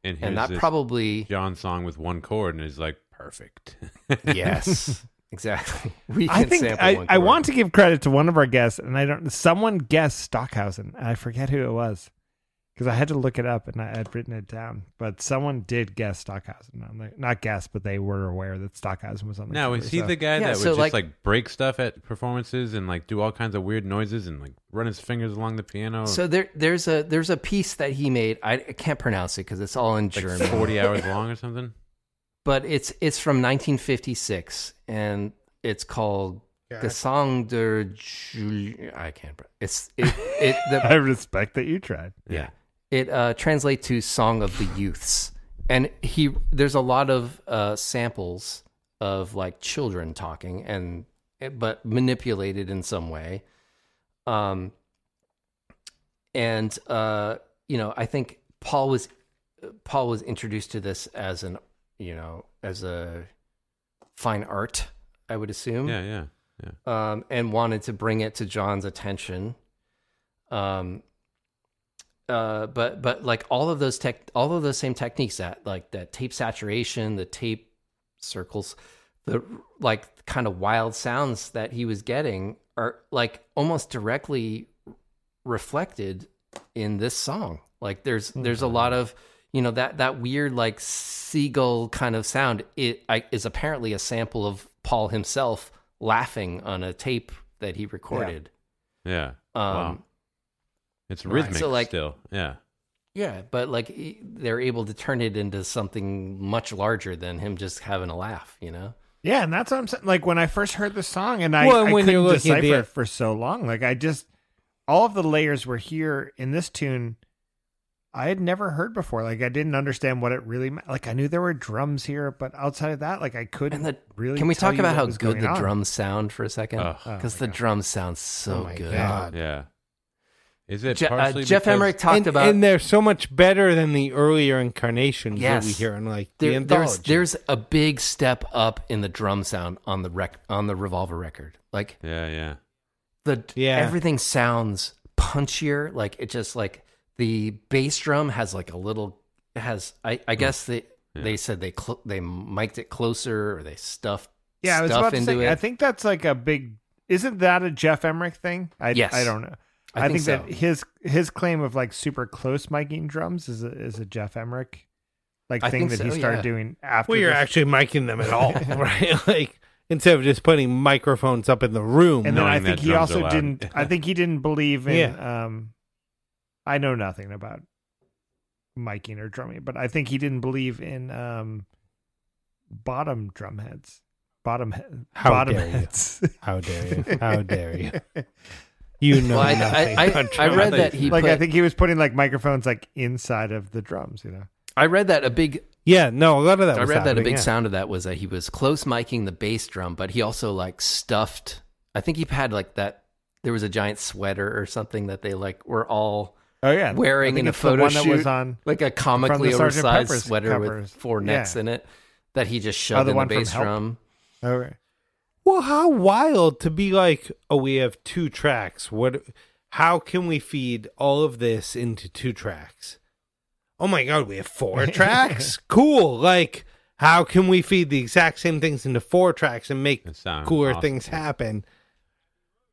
and, and that probably John song with one chord, and is like perfect. Yes, exactly. We can I think sample I, one I want to give credit to one of our guests, and I don't. Someone guessed Stockhausen, and I forget who it was because I had to look it up, and I had written it down. But someone did guess Stockhausen. I'm like, not guess, but they were aware that Stockhausen was on the Now, cover, is he so. the guy yeah, that would so just like, like break stuff at performances and like do all kinds of weird noises and like run his fingers along the piano? So there, there's a there's a piece that he made. I, I can't pronounce it because it's all in like German. forty hours long or something? But it's it's from nineteen fifty-six, and it's called Gesang der Juli... I can't... It's, it, it, the, I respect that you tried. Yeah. yeah. It uh, translates to Song of the Youths. And he there's a lot of uh, samples of like children talking, and but manipulated in some way. Um, and, uh, you know, I think Paul was Paul was introduced to this as an, you know, as a fine art, I would assume. Yeah, yeah, yeah. Um, and wanted to bring it to John's attention. Um. Uh, but but like all of those tech, all of those same techniques that like that tape saturation, the tape circles, the like kind of wild sounds that he was getting are like almost directly reflected in this song. Like there's mm-hmm. there's a lot of you know that that weird like seagull kind of sound. It I, is apparently a sample of Paul himself laughing on a tape that he recorded. Yeah. yeah. Um, wow. It's rhythmic right, so like, still, yeah. Yeah, but like they're able to turn it into something much larger than him just having a laugh, you know? Yeah, and that's what I'm saying. Like when I first heard the song and I, well, I couldn't decipher the... it for so long. Like I just, all of the layers were here in this tune I had never heard before. Like I didn't understand what it really meant. Like I knew there were drums here, but outside of that, like I couldn't the, really Can we talk about how good the on. drums sound for a second? Because oh, the God. drums sound so oh good. God. Yeah. Is it Je- uh, Geoff Emerick talked and, about, and they're so much better than the earlier incarnations yes. that we hear in like there, the anthology. There's, there's a big step up in the drum sound on the rec- on the Revolver record. Like yeah, yeah, the yeah. everything sounds punchier. Like it just like the bass drum has like a little has. I, I guess they yeah. they said they cl- they mic'd it closer or they stuffed yeah. Stuff I was about into to say, it. I think that's like a big. Isn't that a Geoff Emerick thing? I, yes, I don't know. I, I think, think so. that his his claim of like super close miking drums is a, is a Geoff Emerick like I thing that so, he started yeah. doing after. Well, you're this. actually miking them at all, right? Like instead of just putting microphones up in the room. And then I think he also didn't, I think he didn't believe in, yeah. um, I know nothing about miking or drumming, but I think he didn't believe in um, bottom drum heads. Bottom, he- How bottom dare heads. You. How dare you? How dare you? You know, well, I, I, I, I read that he like put, I think he was putting like microphones like inside of the drums. You know, I read that a big yeah no a lot of that. I was read happening. that a big yeah. sound of that was that he was close miking the bass drum, but he also like stuffed. I think he had like that. There was a giant sweater or something that they like were all oh yeah wearing in a photo shoot. That was on like a comically oversized sweater covers. with four necks yeah. in it that he just shoved oh, in the bass drum. All right. Well, how wild to be like, oh, we have two tracks. What? How can we feed all of this into two tracks? Oh my God, we have four tracks? Cool. Like, how can we feed the exact same things into four tracks and make cooler awesome. things happen?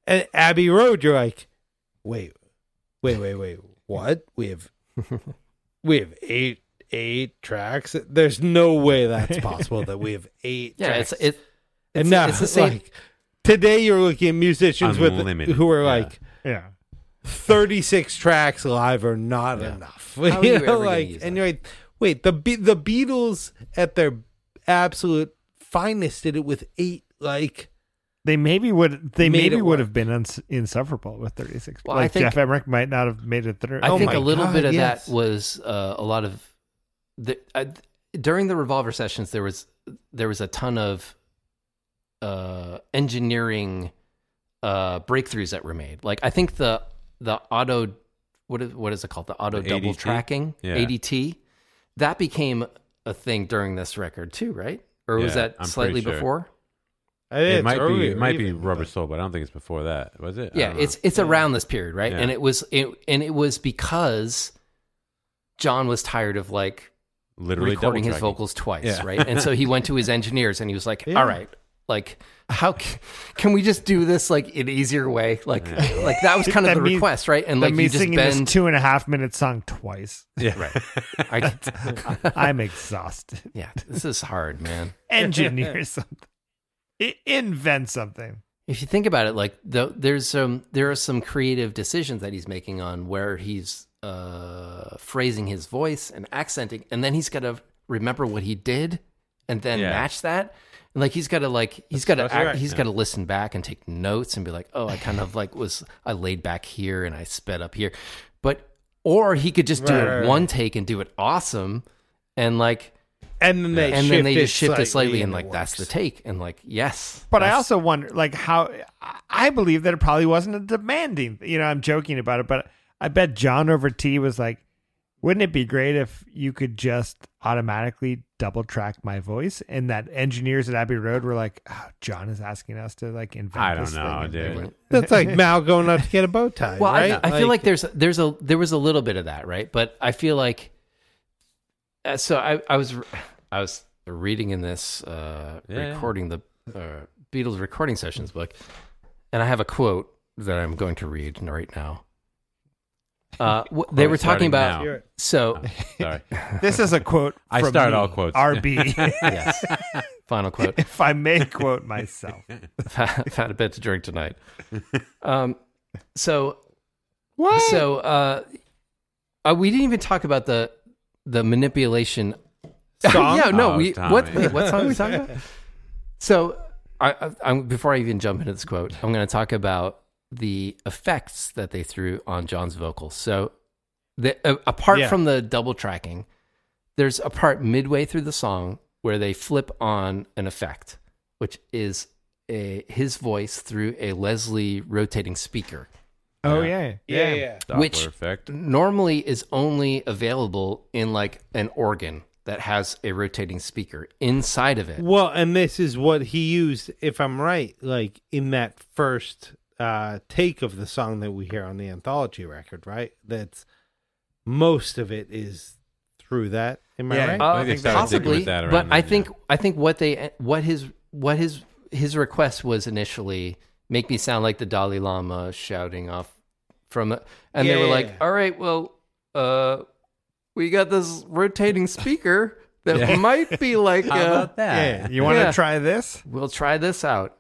At Abbey Road, you're like, wait, wait, wait, wait. What? We have, we have eight, eight tracks. There's no way that's possible that we have eight. Yeah, tracks. it's it's. And now, it's like, today you're looking at musicians Unlimited. with who are yeah. like, yeah, thirty-six tracks live are not yeah. enough. How you are you know, ever like, use and that? You're like, wait, the Be- the Beatles at their absolute finest did it with eight. Like, they maybe would they maybe would have been uns- insufferable with thirty-six. Well, like I think Geoff Emerick might not have made it through. I oh think a little God, bit of yes. that was uh, a lot of the uh, during the Revolver sessions. There was there was a ton of. Uh, engineering uh, breakthroughs that were made. Like I think the the auto what is what is it called the auto the double A D T? Tracking yeah. A D T that became a thing during this record too, right? Or was yeah, that I'm slightly sure. before? It, it might be it might even, be Rubber Soul, but I don't think it's before that. Was it? Yeah, it's it's yeah. around this period, right? Yeah. And it was it, and it was because John was tired of like literally recording his vocals twice, yeah. right? And so he went to his engineers and he was like, yeah. "All right." Like, how c- can we just do this like an easier way? Like, yeah. like that was kind of the means, request, right? And like you just singing bend this two and a half minute song twice. Yeah, right. I, I'm exhausted. Yeah, this is hard, man. Engineer something, it, invent something. If you think about it, like the, there's some there are some creative decisions that he's making on where he's uh, phrasing his voice and accenting, and then he's got to remember what he did and then yeah. match that. Like he's got to like he's got to right, he's yeah. got to listen back and take notes and be like, oh, I kind of like was I laid back here and I sped up here, but or he could just do right, it right, one right. take and do it awesome, and like and then they and then they just shift it slightly and like works. That's the take and like yes. But I also wonder like how I believe that it probably wasn't a demanding. You know, I'm joking about it, but I bet John over T was like, wouldn't it be great if you could just automatically double track my voice? And that engineers at Abbey Road were like, oh, John is asking us to like invent I don't this know, thing. Dude. That's like Mal going out to get a bow tie, well, right? I, I like, feel like there's there's a there was a little bit of that, right? But I feel like uh, so I, I was I was reading in this uh, yeah. recording the uh, Beatles recording sessions book, and I have a quote that I'm going to read right now. Uh, w- they were talking about now. so. Oh, sorry, this is a quote. From I start me, all quotes. R B. Yes. Final quote. If I may quote myself, I've had a bit to drink tonight. Um, so what? So uh, uh, we didn't even talk about the the manipulation song. yeah, no. Oh, we Tommy. what? Wait, what song are we talking about? So I, I, I'm before I even jump into this quote, I'm going to talk about the effects that they threw on John's vocals. So the, uh, apart yeah. from the double tracking, there's a part midway through the song where they flip on an effect, which is a, his voice through a Leslie rotating speaker. Oh, yeah. Yeah. yeah. yeah, yeah. Which effect. Normally is only available in like an organ that has a rotating speaker inside of it. Well, and this is what he used, if I'm right, like in that first Uh, take of the song that we hear on the anthology record, right? That's most of it is through that. Am I yeah, right? Uh, I think possibly, that but I then, think yeah. I think what they what his what his his request was initially, make me sound like the Dalai Lama shouting off from, a, and yeah, they were yeah, like, yeah. "All right, well, uh, we got this rotating speaker that yeah. might be like, how uh, about that? Yeah, you want to yeah. try this? We'll try this out.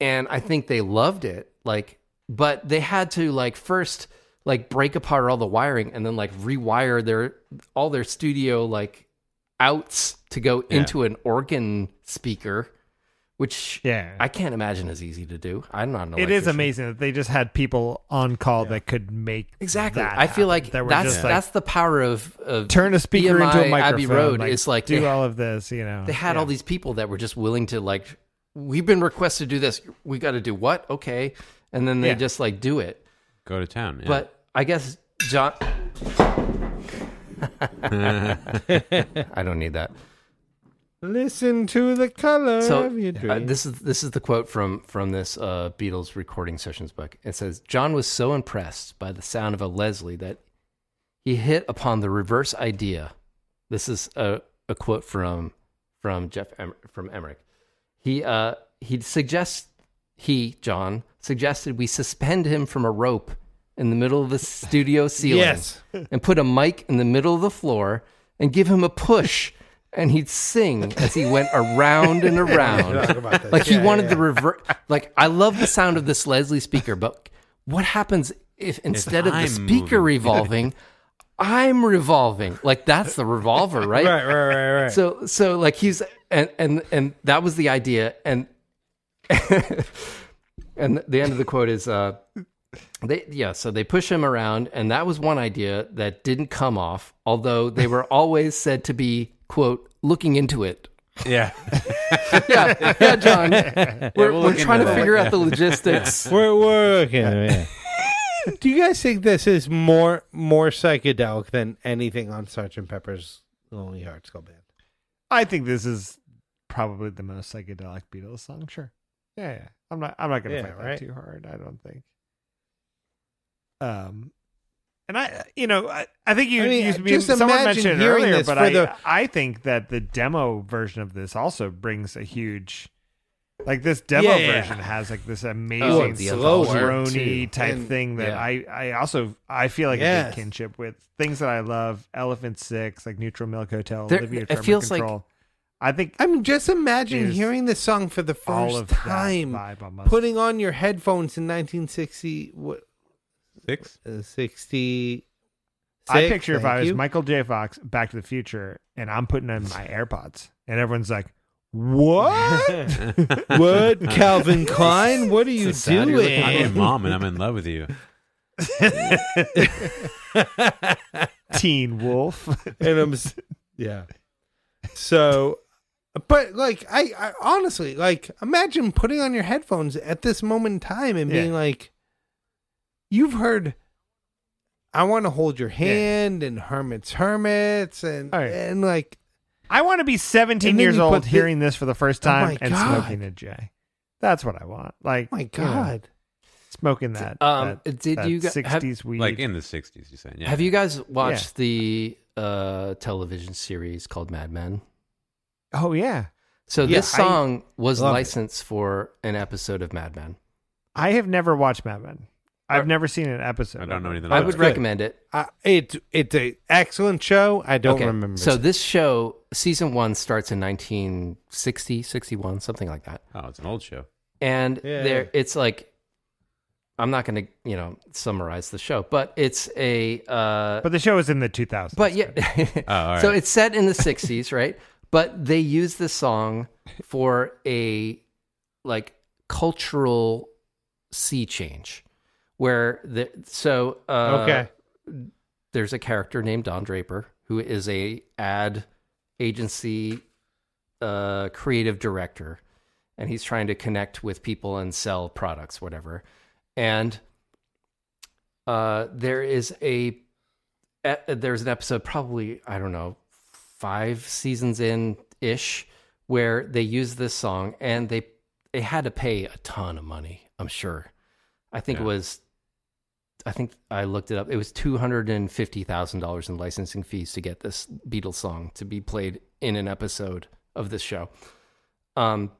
And I think they loved it. Like, but they had to like first like break apart all the wiring and then like rewire their all their studio like outs to go yeah. into an organ speaker. Which yeah. I can't imagine is easy to do. I'm not an electrician. It is amazing that they just had people on call yeah. that could make exactly. That I feel like that that's just like, that's the power of, of turn a speaker B M I, into a microphone. Abbey Road like, is like do they, all of this. You know, they had yeah. all these people that were just willing to like. We've been requested to do this. We got to do what? Okay, and then they yeah. just like do it. Go to town. Yeah. But I guess John. I don't need that. Listen to the color so, of your dreams. Uh, this is this is the quote from from this uh, Beatles recording sessions book. It says, John was so impressed by the sound of a Leslie that he hit upon the reverse idea. This is a, a quote from from Geoff em- from Emerick. He uh, he suggests he John suggested we suspend him from a rope in the middle of the studio ceiling yes. and put a mic in the middle of the floor and give him a push. And he'd sing as he went around and around. Like he yeah, wanted yeah. the reverse. Like, I love the sound of this Leslie speaker, but what happens if instead if of I'm the speaker moving. revolving, I'm revolving? Like that's the revolver, right? Right, right, right, right. So, so like he's and and and that was the idea. And and the end of the quote is, uh, they yeah. So they push him around, and that was one idea that didn't come off. Although they were always said to be. Quote, looking into it. Yeah. yeah, yeah, John. We're, yeah, we'll we're trying to figure that. out the logistics. We're working. Yeah. Do you guys think this is more more psychedelic than anything on Sergeant Pepper's Lonely Hearts Club Band? I think this is probably the most psychedelic Beatles song. Sure. Yeah, yeah. I'm not. I'm not going to yeah, fight right? that too hard. I don't think. Um. And I, you know, I, I think you, I mean, you just someone mentioned it earlier, but I, the... I think that the demo version of this also brings a huge, like this demo yeah. version has like this amazing oh, drony type and, thing that yeah. I, I also, I feel like yes. a big kinship with things that I love. Elephant Six, like Neutral Milk Hotel, there, Olivia Tremor Control. Like... I think I mean just imagine hearing this song for the first time, on putting on your headphones in nineteen sixty. What, Six? Uh, sixty. Six, I picture if I was you. Michael J. Fox, Back to the Future, and I'm putting on my AirPods, and everyone's like, what? What? Calvin Klein? What are you so doing? I'm your mom, and I'm in love with you. Teen Wolf. And I'm, yeah. So, but like, I, I honestly, like, imagine putting on your headphones at this moment in time and being yeah. like, you've heard I Want to Hold Your Hand yeah. and Hermits Hermits and right. and like I want to be seventeen years old the, hearing this for the first time oh and God. smoking a J. That's what I want. Like oh my God. Yeah. Smoking that, um, that, did that you guys, sixties have, weed. Like in the sixties you're saying. Yeah. Have you guys watched yeah. the uh, television series called Mad Men? Oh yeah. So yeah, this song I was licensed it. for an episode of Mad Men. I have never watched Mad Men. I've never seen an episode. I don't know anything about it. I would recommend it. Uh, it it's an excellent show. I don't okay. remember. So it. This show, season one, starts in nineteen sixty, sixty-one, something like that. Oh, it's an old show. And yeah. there, it's like, I'm not going to, you know, summarize the show, but it's a... Uh, but the show is in the two thousands. But yeah. oh, all right. So it's set in the sixties, right? But they use this song for a, like, cultural sea change. Where the so uh, okay. there's a character named Don Draper who is a ad agency uh, creative director, and he's trying to connect with people and sell products, whatever. And uh, there is a uh, there's an episode probably I don't know five seasons in ish where they use this song, and they they had to pay a ton of money. I'm sure. I think yeah. it was. I think I looked it up. It was two hundred fifty thousand dollars in licensing fees to get this Beatles song to be played in an episode of this show. Um,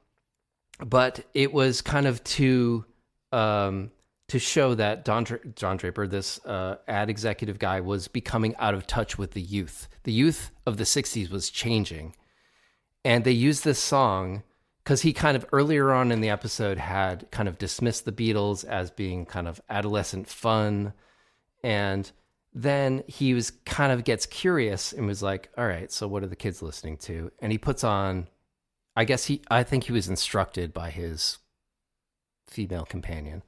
but it was kind of to um, to show that Don Dra- John Draper, this uh, ad executive guy, was becoming out of touch with the youth. The youth of the sixties was changing, And they used this song because he kind of earlier on in the episode had kind of dismissed the Beatles as being kind of adolescent fun. And then he was kind of gets curious and was like, all right, so what are the kids listening to? And he puts on, I guess he, I think he was instructed by his female companion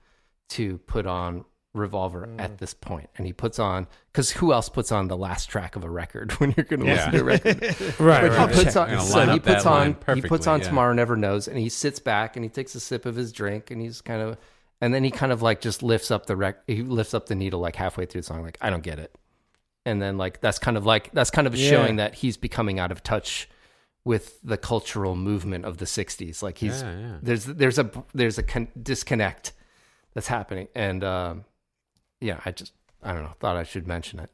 to put on Revolver mm. at this point. And he puts on, because who else puts on the last track of a record when you're going to yeah. listen to a record? right, right. He puts on, so he puts on, he puts on yeah. Tomorrow Never Knows, and he sits back and he takes a sip of his drink and he's kind of, and then he kind of like just lifts up the rec, he lifts up the needle like halfway through the song, like, I don't get it. And then like, that's kind of like, that's kind of yeah. showing that he's becoming out of touch with the cultural movement of the sixties. Like he's, yeah, yeah. there's, there's a, there's a con- disconnect that's happening. And, um, yeah, I just, I don't know, thought I should mention it.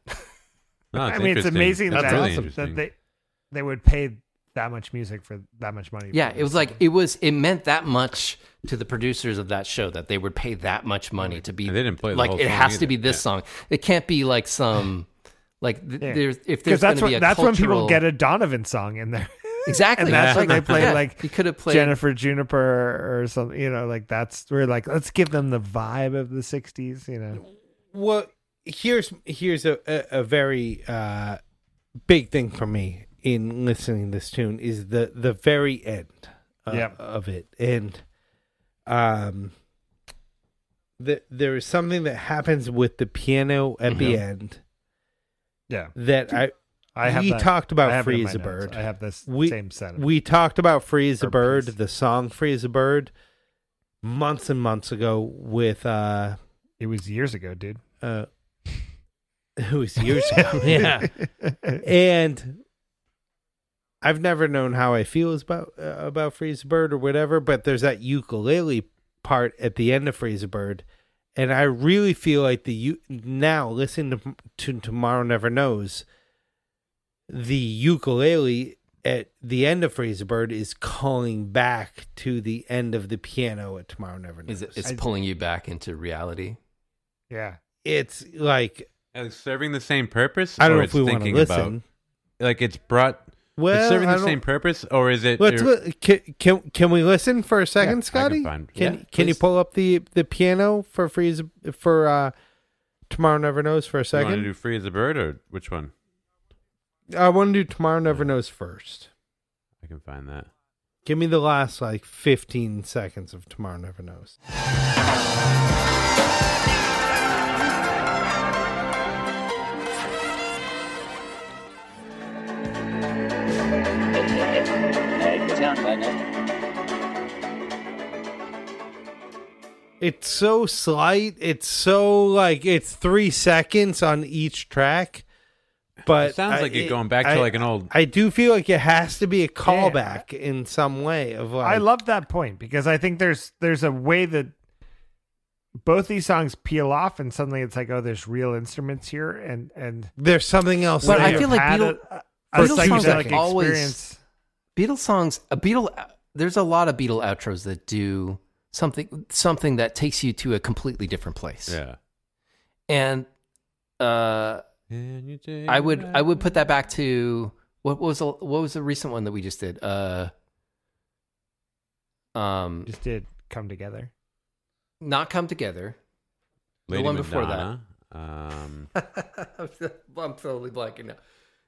No, I mean, it's amazing that, really awesome, that they they would pay that much music for that much money. Yeah, it was like, it was, it meant that much to the producers of that show that they would pay that much money to be, and they didn't play the like, whole it has either. to be this yeah. song. It can't be like some, like, th- yeah. there's, if there's going to be a that's cultural... when people get a Donovan song in there. Exactly. And that's yeah. when they play yeah. like you could have played Jennifer Juniper or something, you know, like that's, we're like, let's give them the vibe of the sixties, you know. Well, here's here's a, a, a very uh, big thing for me in listening to this tune is the, the very end of, yeah. of it. And um, the, there is something that happens with the piano at mm-hmm. the end Yeah, that I, I have we that. talked about Freeze a Bird. Notes. I have this we, same sentiment. We talked about Freeze a Bird, piece. the song Freeze a Bird, months and months ago with... Uh, It was years ago, dude. Uh, it was years ago. yeah. And I've never known how I feel about uh, about Freeze Bird or whatever, but there's that ukulele part at the end of Freeze Bird, and I really feel like the u- now listen to, to Tomorrow Never Knows. The ukulele at the end of Freeze Bird is calling back to the end of the piano at Tomorrow Never Knows. Is it, it's I, pulling you back into reality. Yeah, it's like it's serving the same purpose. I don't know if we want to listen. About, like it's brought. Well, it's serving the same purpose, or is it? Let's li- can, can can we listen for a second, yeah, Scotty? Can find, can, yeah, can you pull up the, the piano for Freeze for uh, Tomorrow Never Knows for a second? You want to do Freeze a Bird or which one? I want to do Tomorrow Never Knows first. I can find that. Give me the last like fifteen seconds of Tomorrow Never Knows. It's so slight. It's so like it's three seconds on each track, but it sounds like I, you're going back I, to like an old. I do feel like it has to be a callback yeah. in some way. Of like, I love that point because I think there's there's a way that both these songs peel off, and suddenly it's like, oh, there's real instruments here, and and there's something else. But I feel like Beatles, a, a Beatles songs like experience. always. Beatles songs, a Beatle. There's a lot of Beatle outros that do something, something that takes you to a completely different place. Yeah, and uh, I would, I would put that back to what was, the, what was the recent one that we just did? Uh, um, just did Come Together, not Come Together. Lady the one Madonna. Before that, um, I'm totally blanking now.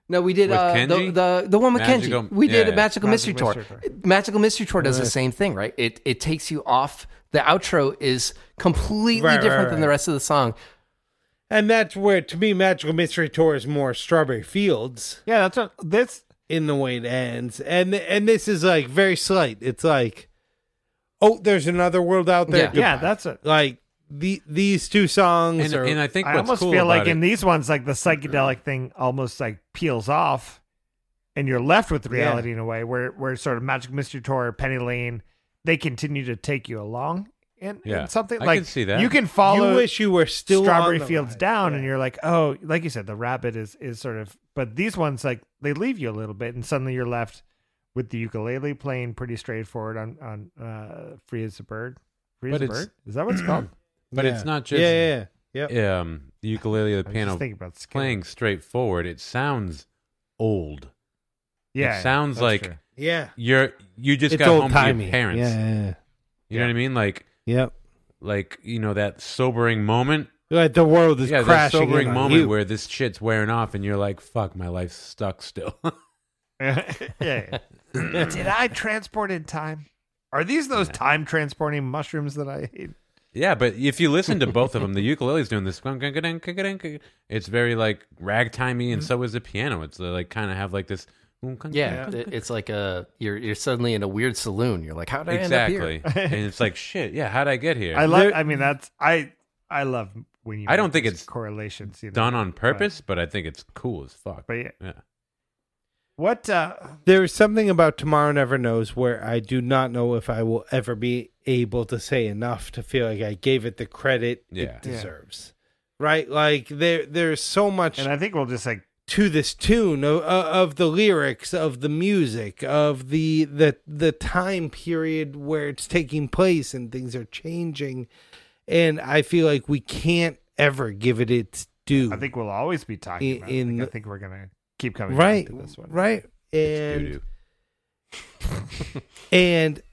No, we did uh, the, the the one with Magical, Kenji. We yeah, did a Magical yeah. Mystery Magical Tour. Mystery. Magical Mystery Tour does right. the same thing, right? It it takes you off. The outro is completely right, different right, right. than the rest of the song. And that's where, to me, Magical Mystery Tour is more Strawberry Fields. Yeah, that's what, that's in the way it ends. And and this is like very slight. It's like, oh, there's another world out there. Yeah, yeah that's it. Like. The, these two songs, and, are, and I think what's I almost cool feel like it, in these ones, like the psychedelic thing almost like peels off, and you're left with reality yeah. in a way where, where sort of Magical Mystery Tour, Penny Lane, they continue to take you along, and, yeah. and something I like can see that. You can follow. You wish you were still Strawberry Fields ride. down, yeah. and you're like, oh, like you said, the rabbit is is sort of, but these ones like they leave you a little bit, and suddenly you're left with the ukulele playing pretty straightforward on on uh, Free as a Bird. Free as a Bird, is that what it's called? But yeah. it's not just yeah, yeah, yeah. Um, the ukulele, the piano, playing straightforward. It sounds old. Yeah, it sounds like true. yeah, you're you just it's got home timey. to your parents. Yeah, yeah, yeah. you yeah. know what I mean? Like, yep, like you know that sobering moment. Like the world is yeah, crashing. Yeah, that sobering in moment you. where this shit's wearing off, and you're like, "Fuck, my life's stuck still." yeah, yeah. Did I transport in time? Are these those yeah. time transporting mushrooms that I ate? Yeah, but if you listen to both of them, the ukulele's doing this. It's very like ragtimey, and so is the piano. It's like kind of have like this. Yeah, it's like a you're you're suddenly in a weird saloon. You're like, how did I exactly? End up here? And it's like shit. Yeah, how did I get here? I love. I mean, that's I I love when you. I don't think it's correlations either, done on purpose, but, but I think it's cool as fuck. But yeah. yeah. What uh, there is something about Tomorrow Never Knows where I do not know if I will ever be able to say enough to feel like I gave it the credit yeah. it deserves, yeah. right? Like there, there's so much, and I think we'll just like to this tune of, of the lyrics, of the music, of the the the time period where it's taking place and things are changing, and I feel like we can't ever give it its due. I think we'll always be talking in, about it. I think, I think we're gonna. Keep coming right, back to this one. Right. And and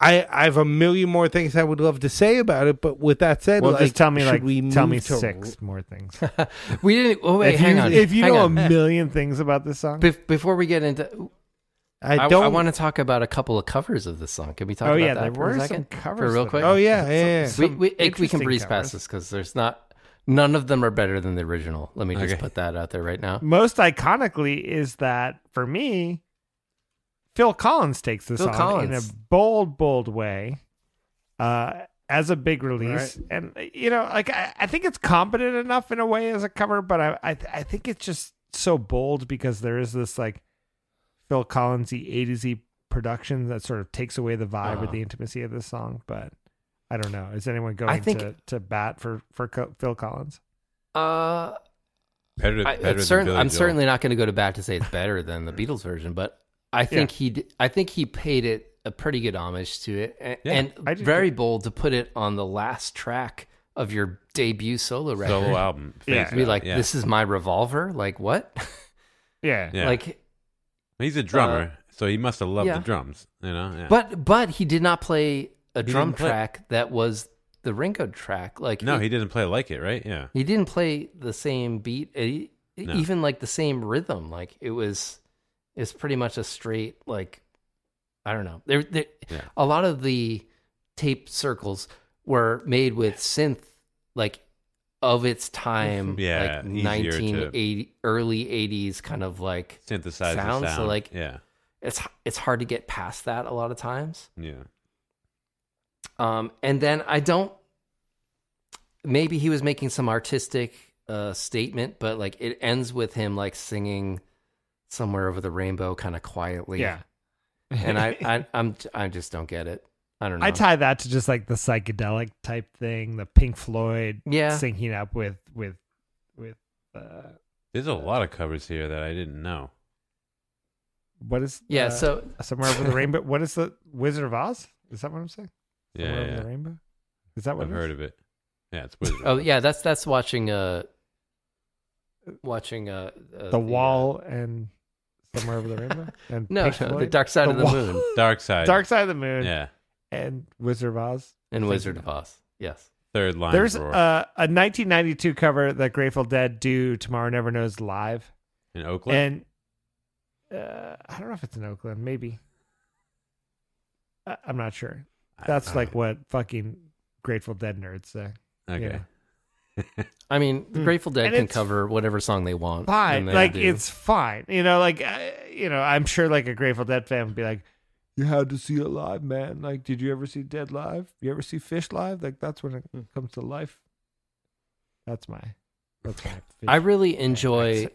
I I have a million more things I would love to say about it, but with that said, well, like, just tell me like we tell me six to... more things. we didn't oh wait, if hang you, on. If you hang know on. a million things about this song. Be- before we get into I don't I, I want to talk about a couple of covers of this song. Can we talk oh, about yeah, that there for were a second? Some covers for real quick? Oh yeah, yeah. Some, yeah. Some we we we can breeze covers. past this because there's not none of them are better than the original. Let me just okay. put that out there right now. Most iconically is that, for me, Phil Collins takes this Phil on Collins. in a bold, bold way uh, as a big release. Right. And, you know, like I, I think it's competent enough in a way as a cover, but I, I, I think it's just so bold because there is this like Phil Collins-y, eighties-y production that sort of takes away the vibe uh-huh. or the intimacy of this song, but... I don't know. Is anyone going think, to, to bat for, for Co- Phil Collins? Uh, better, better I, certain, than I'm Joel. certainly not going to go to bat to say it's better than the Beatles version, but I think yeah. he I think he paid it a pretty good homage to it, and, yeah, and very think. bold to put it on the last track of your debut solo record. Solo album. Yeah, be yeah, like, yeah. this is my revolver? Like, what? yeah. yeah. Like he's a drummer, uh, so he must have loved yeah. the drums, you know? Yeah. But But he did not play... a drum track that was the Ringo track. Like No, he, he didn't play like it, right? Yeah. He didn't play the same beat, he, no. even like the same rhythm. Like it was, it's pretty much a straight, like, I don't know. There, there yeah. a lot of the tape circles were made with synth, like of its time, yeah, like nineteen eighty, to... early eighties kind of like synthesized sounds. Sound. So like, yeah. it's, it's hard to get past that a lot of times. Yeah. Um, and then I don't, maybe he was making some artistic uh, statement, but like it ends with him like singing Somewhere Over the Rainbow kind of quietly. Yeah. And I, I, I'm, I just don't get it. I don't know. I tie that to just like the psychedelic type thing, the Pink Floyd yeah. syncing up with, with, with, uh, there's a lot of covers here that I didn't know. What is, yeah. Uh, so Somewhere Over the Rainbow. What is the Wizard of Oz? Is that what I'm saying? Somewhere yeah, over yeah. the rainbow? Is that what I've it heard is? of it? Yeah, it's Wizard. oh yeah, that's that's watching uh, watching uh, uh the Wall uh, and Somewhere Over the Rainbow and no, no the Dark Side the of the wall. Moon, Dark Side, Dark Side of the Moon, yeah, and Wizard of Oz and Wizard of Oz. Yes, third line. There's uh, a nineteen ninety-two cover that Grateful Dead do Tomorrow Never Knows live in Oakland, and uh, I don't know if it's in Oakland, maybe I- I'm not sure. That's like what fucking Grateful Dead nerds say. Okay. You know? I mean, the Grateful Dead and can cover whatever song they want. Fine. Like, do. It's fine. You know, like, uh, you know, I'm sure like a Grateful Dead fan would be like, you had to see it live, man. Like, did you ever see Dead live? You ever see Fish live? Like, that's when it comes to life. That's my. That's my I really enjoy,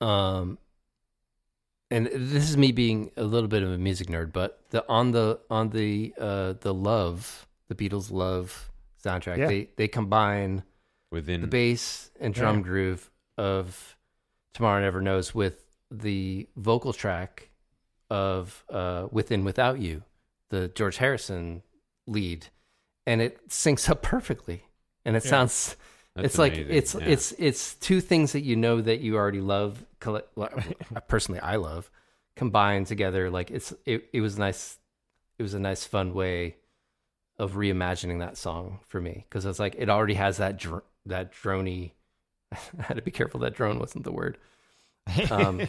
um, and this is me being a little bit of a music nerd, but the on the on the uh, the Love, the Beatles' Love soundtrack, yeah. they they combine within the bass and drum yeah. groove of Tomorrow Never Knows with the vocal track of uh, Within Without You, the George Harrison lead, and it syncs up perfectly, and it yeah. sounds That's it's amazing. like it's yeah. it's it's two things that you know that you already love. Well, personally, I love combined together. Like it's it, it was nice. It was a nice, fun way of reimagining that song for me, because it's like it already has that dr- that droney. I had to be careful that drone wasn't the word. Um,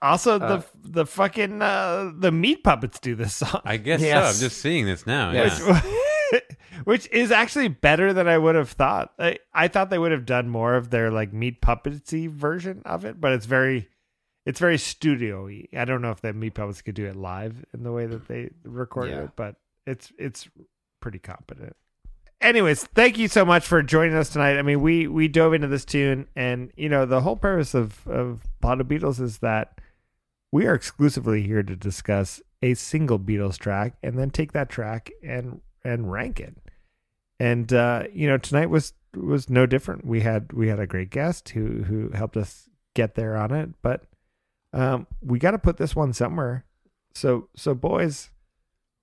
also, the uh, the fucking uh, the Meat Puppets do this song. I guess yes. so. I'm just seeing this now. Yes. Yeah. Which is actually better than I would have thought. I, I thought they would have done more of their like Meat Puppetsy version of it, but it's very, it's very studio-y. I don't know if the Meat Puppets could do it live in the way that they recorded yeah. it, but it's it's pretty competent. Anyways, thank you so much for joining us tonight. I mean, we we dove into this tune, and you know the whole purpose of of Pod of Beatles is that we are exclusively here to discuss a single Beatles track, and then take that track and. and rank it. And uh, you know, tonight was was no different. We had we had a great guest who who helped us get there on it, but um, we got to put this one somewhere. So so boys,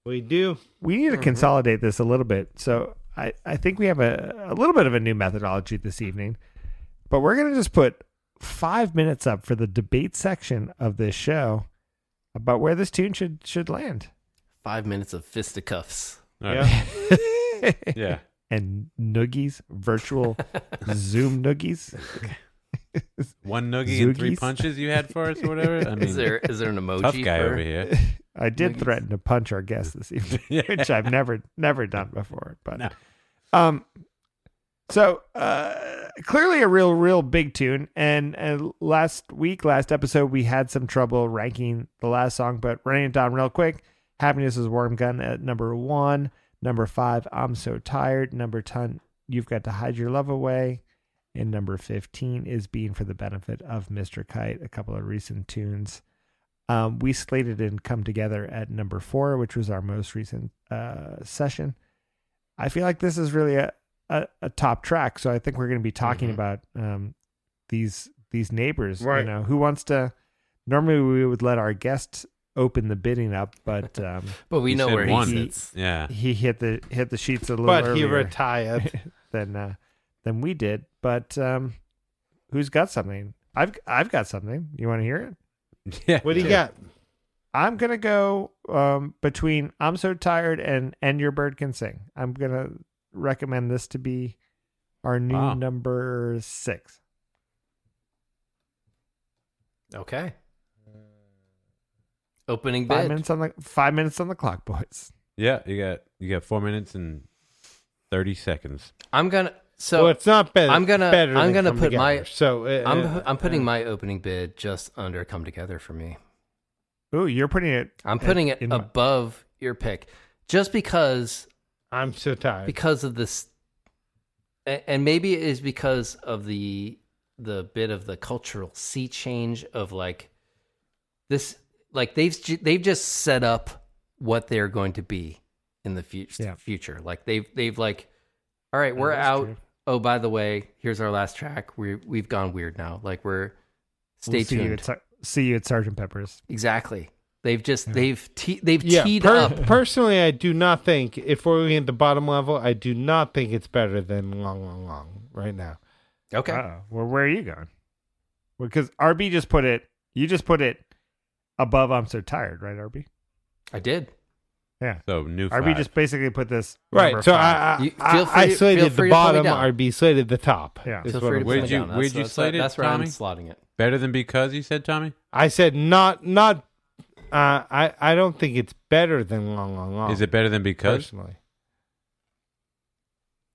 we do. We need to mm-hmm. consolidate this a little bit. So I, I think we have a a little bit of a new methodology this evening. But we're going to just put five minutes up for the debate section of this show about where this tune should should land. Five minutes of fisticuffs. Right. Yeah. yeah. And noogies, virtual Zoom noogies. One noogie Zoogies. And three punches you had for us or whatever. I mean, is there is there an emoji? Tough guy for... over here. I did noogies. threaten to punch our guest this evening, yeah. which I've never never done before. But no. um so uh clearly a real, real big tune. And and last week, last episode, we had some trouble ranking the last song, but running it down real quick. Happiness is a Warm Gun at number one. Number five, I'm So Tired. Number ten, You've Got to Hide Your Love Away. And number fifteen is Being for the Benefit of Mister Kite, a couple of recent tunes. Um, we slated in Come Together at number four, which was our most recent uh, session. I feel like this is really a, a, a top track, so I think we're going to be talking mm-hmm. about um, these these neighbors. Right. You know, who wants to... Normally we would let our guests... open the bidding up, but um, but we know where he sits. Yeah, he hit the hit the sheets a little but earlier. But he retired than uh, than we did. But um, who's got something? I've I've got something. You want to hear it? Yeah. What do you got? I'm gonna go um, between "I'm So Tired" and "And Your Bird Can Sing." I'm gonna recommend this to be our new wow. number six. Okay. Opening bid. Five minutes on the five minutes on the clock, boys. Yeah, you got you got four minutes and thirty seconds. I'm gonna so well, it's not better. I'm gonna better I'm gonna put together. my so uh, I'm I'm putting uh, my opening bid just under Come Together for me. Ooh, you're putting it. I'm putting in, it in above my... your pick, just because I'm so tired because of this, and maybe it is because of the the bit of the cultural sea change of like this. Like they've they've just set up what they're going to be in the future. Yeah. Future, like they've they've like, all right, we're oh, out. True. Oh, by the way, here's our last track. We we've gone weird now. Like we're stay we'll tuned. See you, at, see you at Sergeant Pepper's. Exactly. They've just yeah. they've te- they've yeah, teed per- up. Personally, I do not think if we're at the bottom level, I do not think it's better than Long Long Long right now. Okay. Uh-oh. Well, where are you going? Because well, R B just put it. You just put it. Above I'm So Tired, right, R B? I did. Yeah. So new five. R B just basically put this right. So I, I, you, feel free, I slated feel free the bottom. R B slated the top. Yeah. Feel free to where'd you where'd you slate it? That's where I'm slotting it. Better than because you said, Tommy. I said not not. Uh, I I don't think it's better than Long Long Long. Is it better than because? Personally.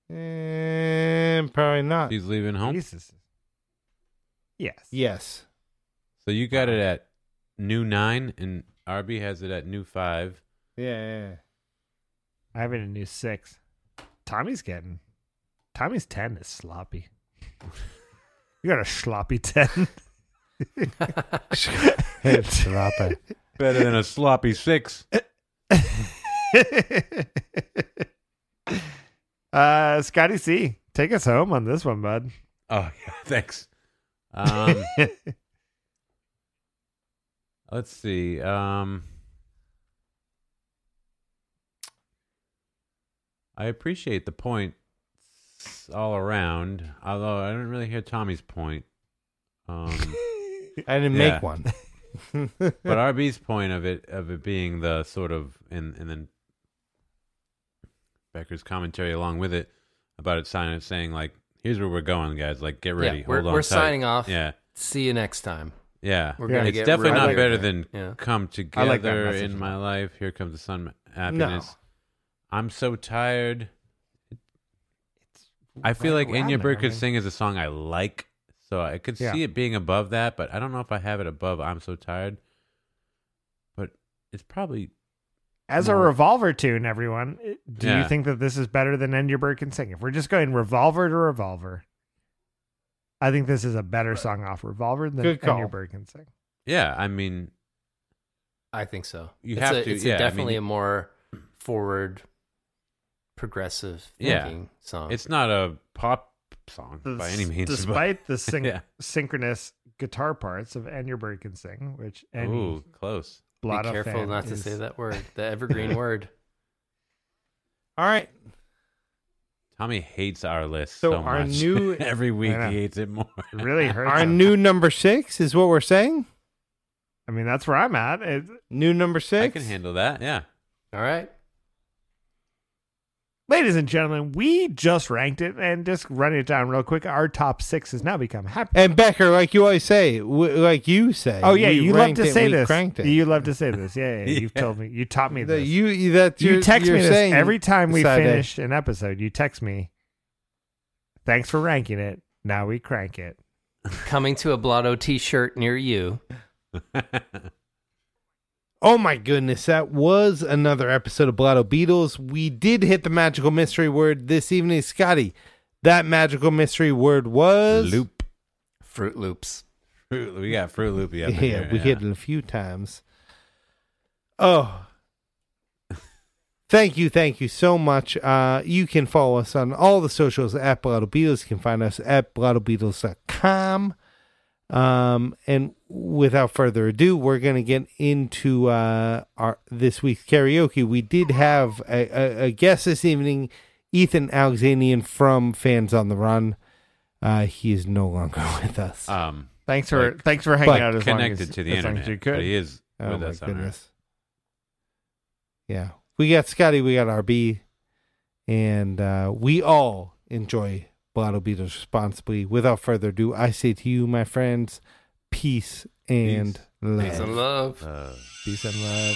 And probably not. He's leaving home. Jesus. Yes. Yes. So you got it at. New nine and R B has it at new five. Yeah, yeah, yeah. I have it at new six. Tommy's getting. Tommy's ten is sloppy. You got a sloppy ten. It's sloppy. Better than a sloppy six. uh, Scotty C, take us home on this one, bud. Oh yeah, thanks. Um. Let's see. Um, I appreciate the point hits all around. Although I didn't really hear Tommy's point. Um, I didn't yeah. make one. But R B's point of it of it being the sort of and and then Becker's commentary along with it about it signing saying like, here's where we're going, guys. Like, get ready. Yeah, Hold we're, on. We're tight. signing off. Yeah. See you next time. Yeah. We're yeah. gonna it's get definitely right not better right. than yeah. come together like in my life. Here comes the sun. Happiness. No. I'm so tired. It's I feel like Enya Bird Could Sing is a song I like, so I could yeah. see it being above that, but I don't know if I have it above I'm So Tired. But it's probably as more. a revolver tune, everyone. Do yeah. you think that this is better than Enya Bird Can Sing? If we're just going revolver to revolver, I think this is a better song off Revolver than Enya Bird Can Sing. Yeah, I mean, I think so. You it's have a, to. It's yeah, definitely I mean, a more forward, progressive thinking yeah. song. It's not a pop song the, by any means. Despite but, the syn- yeah. synchronous guitar parts of Enya Bird Can Sing, which Enya Ooh, close. Be careful not is... to say that word, the evergreen word. All right. Tommy hates our list so, so our much. New... Every week he hates it more. It really hurts. Our him. New number six is what we're saying? I mean, that's where I'm at. It's... New number six? I can handle that, yeah. All right. Ladies and gentlemen, we just ranked it, and just running it down real quick, our top six has now become happy. And Becker, like you always say, w- like you say. Oh, yeah, you love to it, say this. It. You love to say this. Yeah, yeah, yeah. You've told me. You taught me this. The, you, that you text me this every time we finish day. an episode. You text me, thanks for ranking it. Now we crank it. Coming to a Blotto t-shirt near you. Oh my goodness, that was another episode of Blotto Beatles. We did hit the magical mystery word this evening. Scotty, that magical mystery word was... Loop. Fruit Loops. Fruit, we got Fruit Loopy up yeah, here. We yeah, we hit it a few times. Oh. Thank you, thank you so much. Uh, you can follow us on all the socials at Blotto Beatles. You can find us at blotto beatles dot com. Um, and without further ado, we're going to get into uh, our this week's karaoke. We did have a, a, a guest this evening, Ethan Alexanian from Fans on the Run. Uh, he is no longer with us. Um, thanks for like, thanks for hanging out as connected long as, to the as internet. Long as you could. But he is oh with my us. Goodness. Yeah, we got Scotty, we got R B, and uh, we all enjoy Blotto Beatles responsibly. Without further ado, I say to you, my friends, peace and peace. love. Peace and love. Uh, peace and love.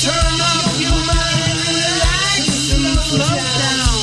Turn off your mind, relax, and float down.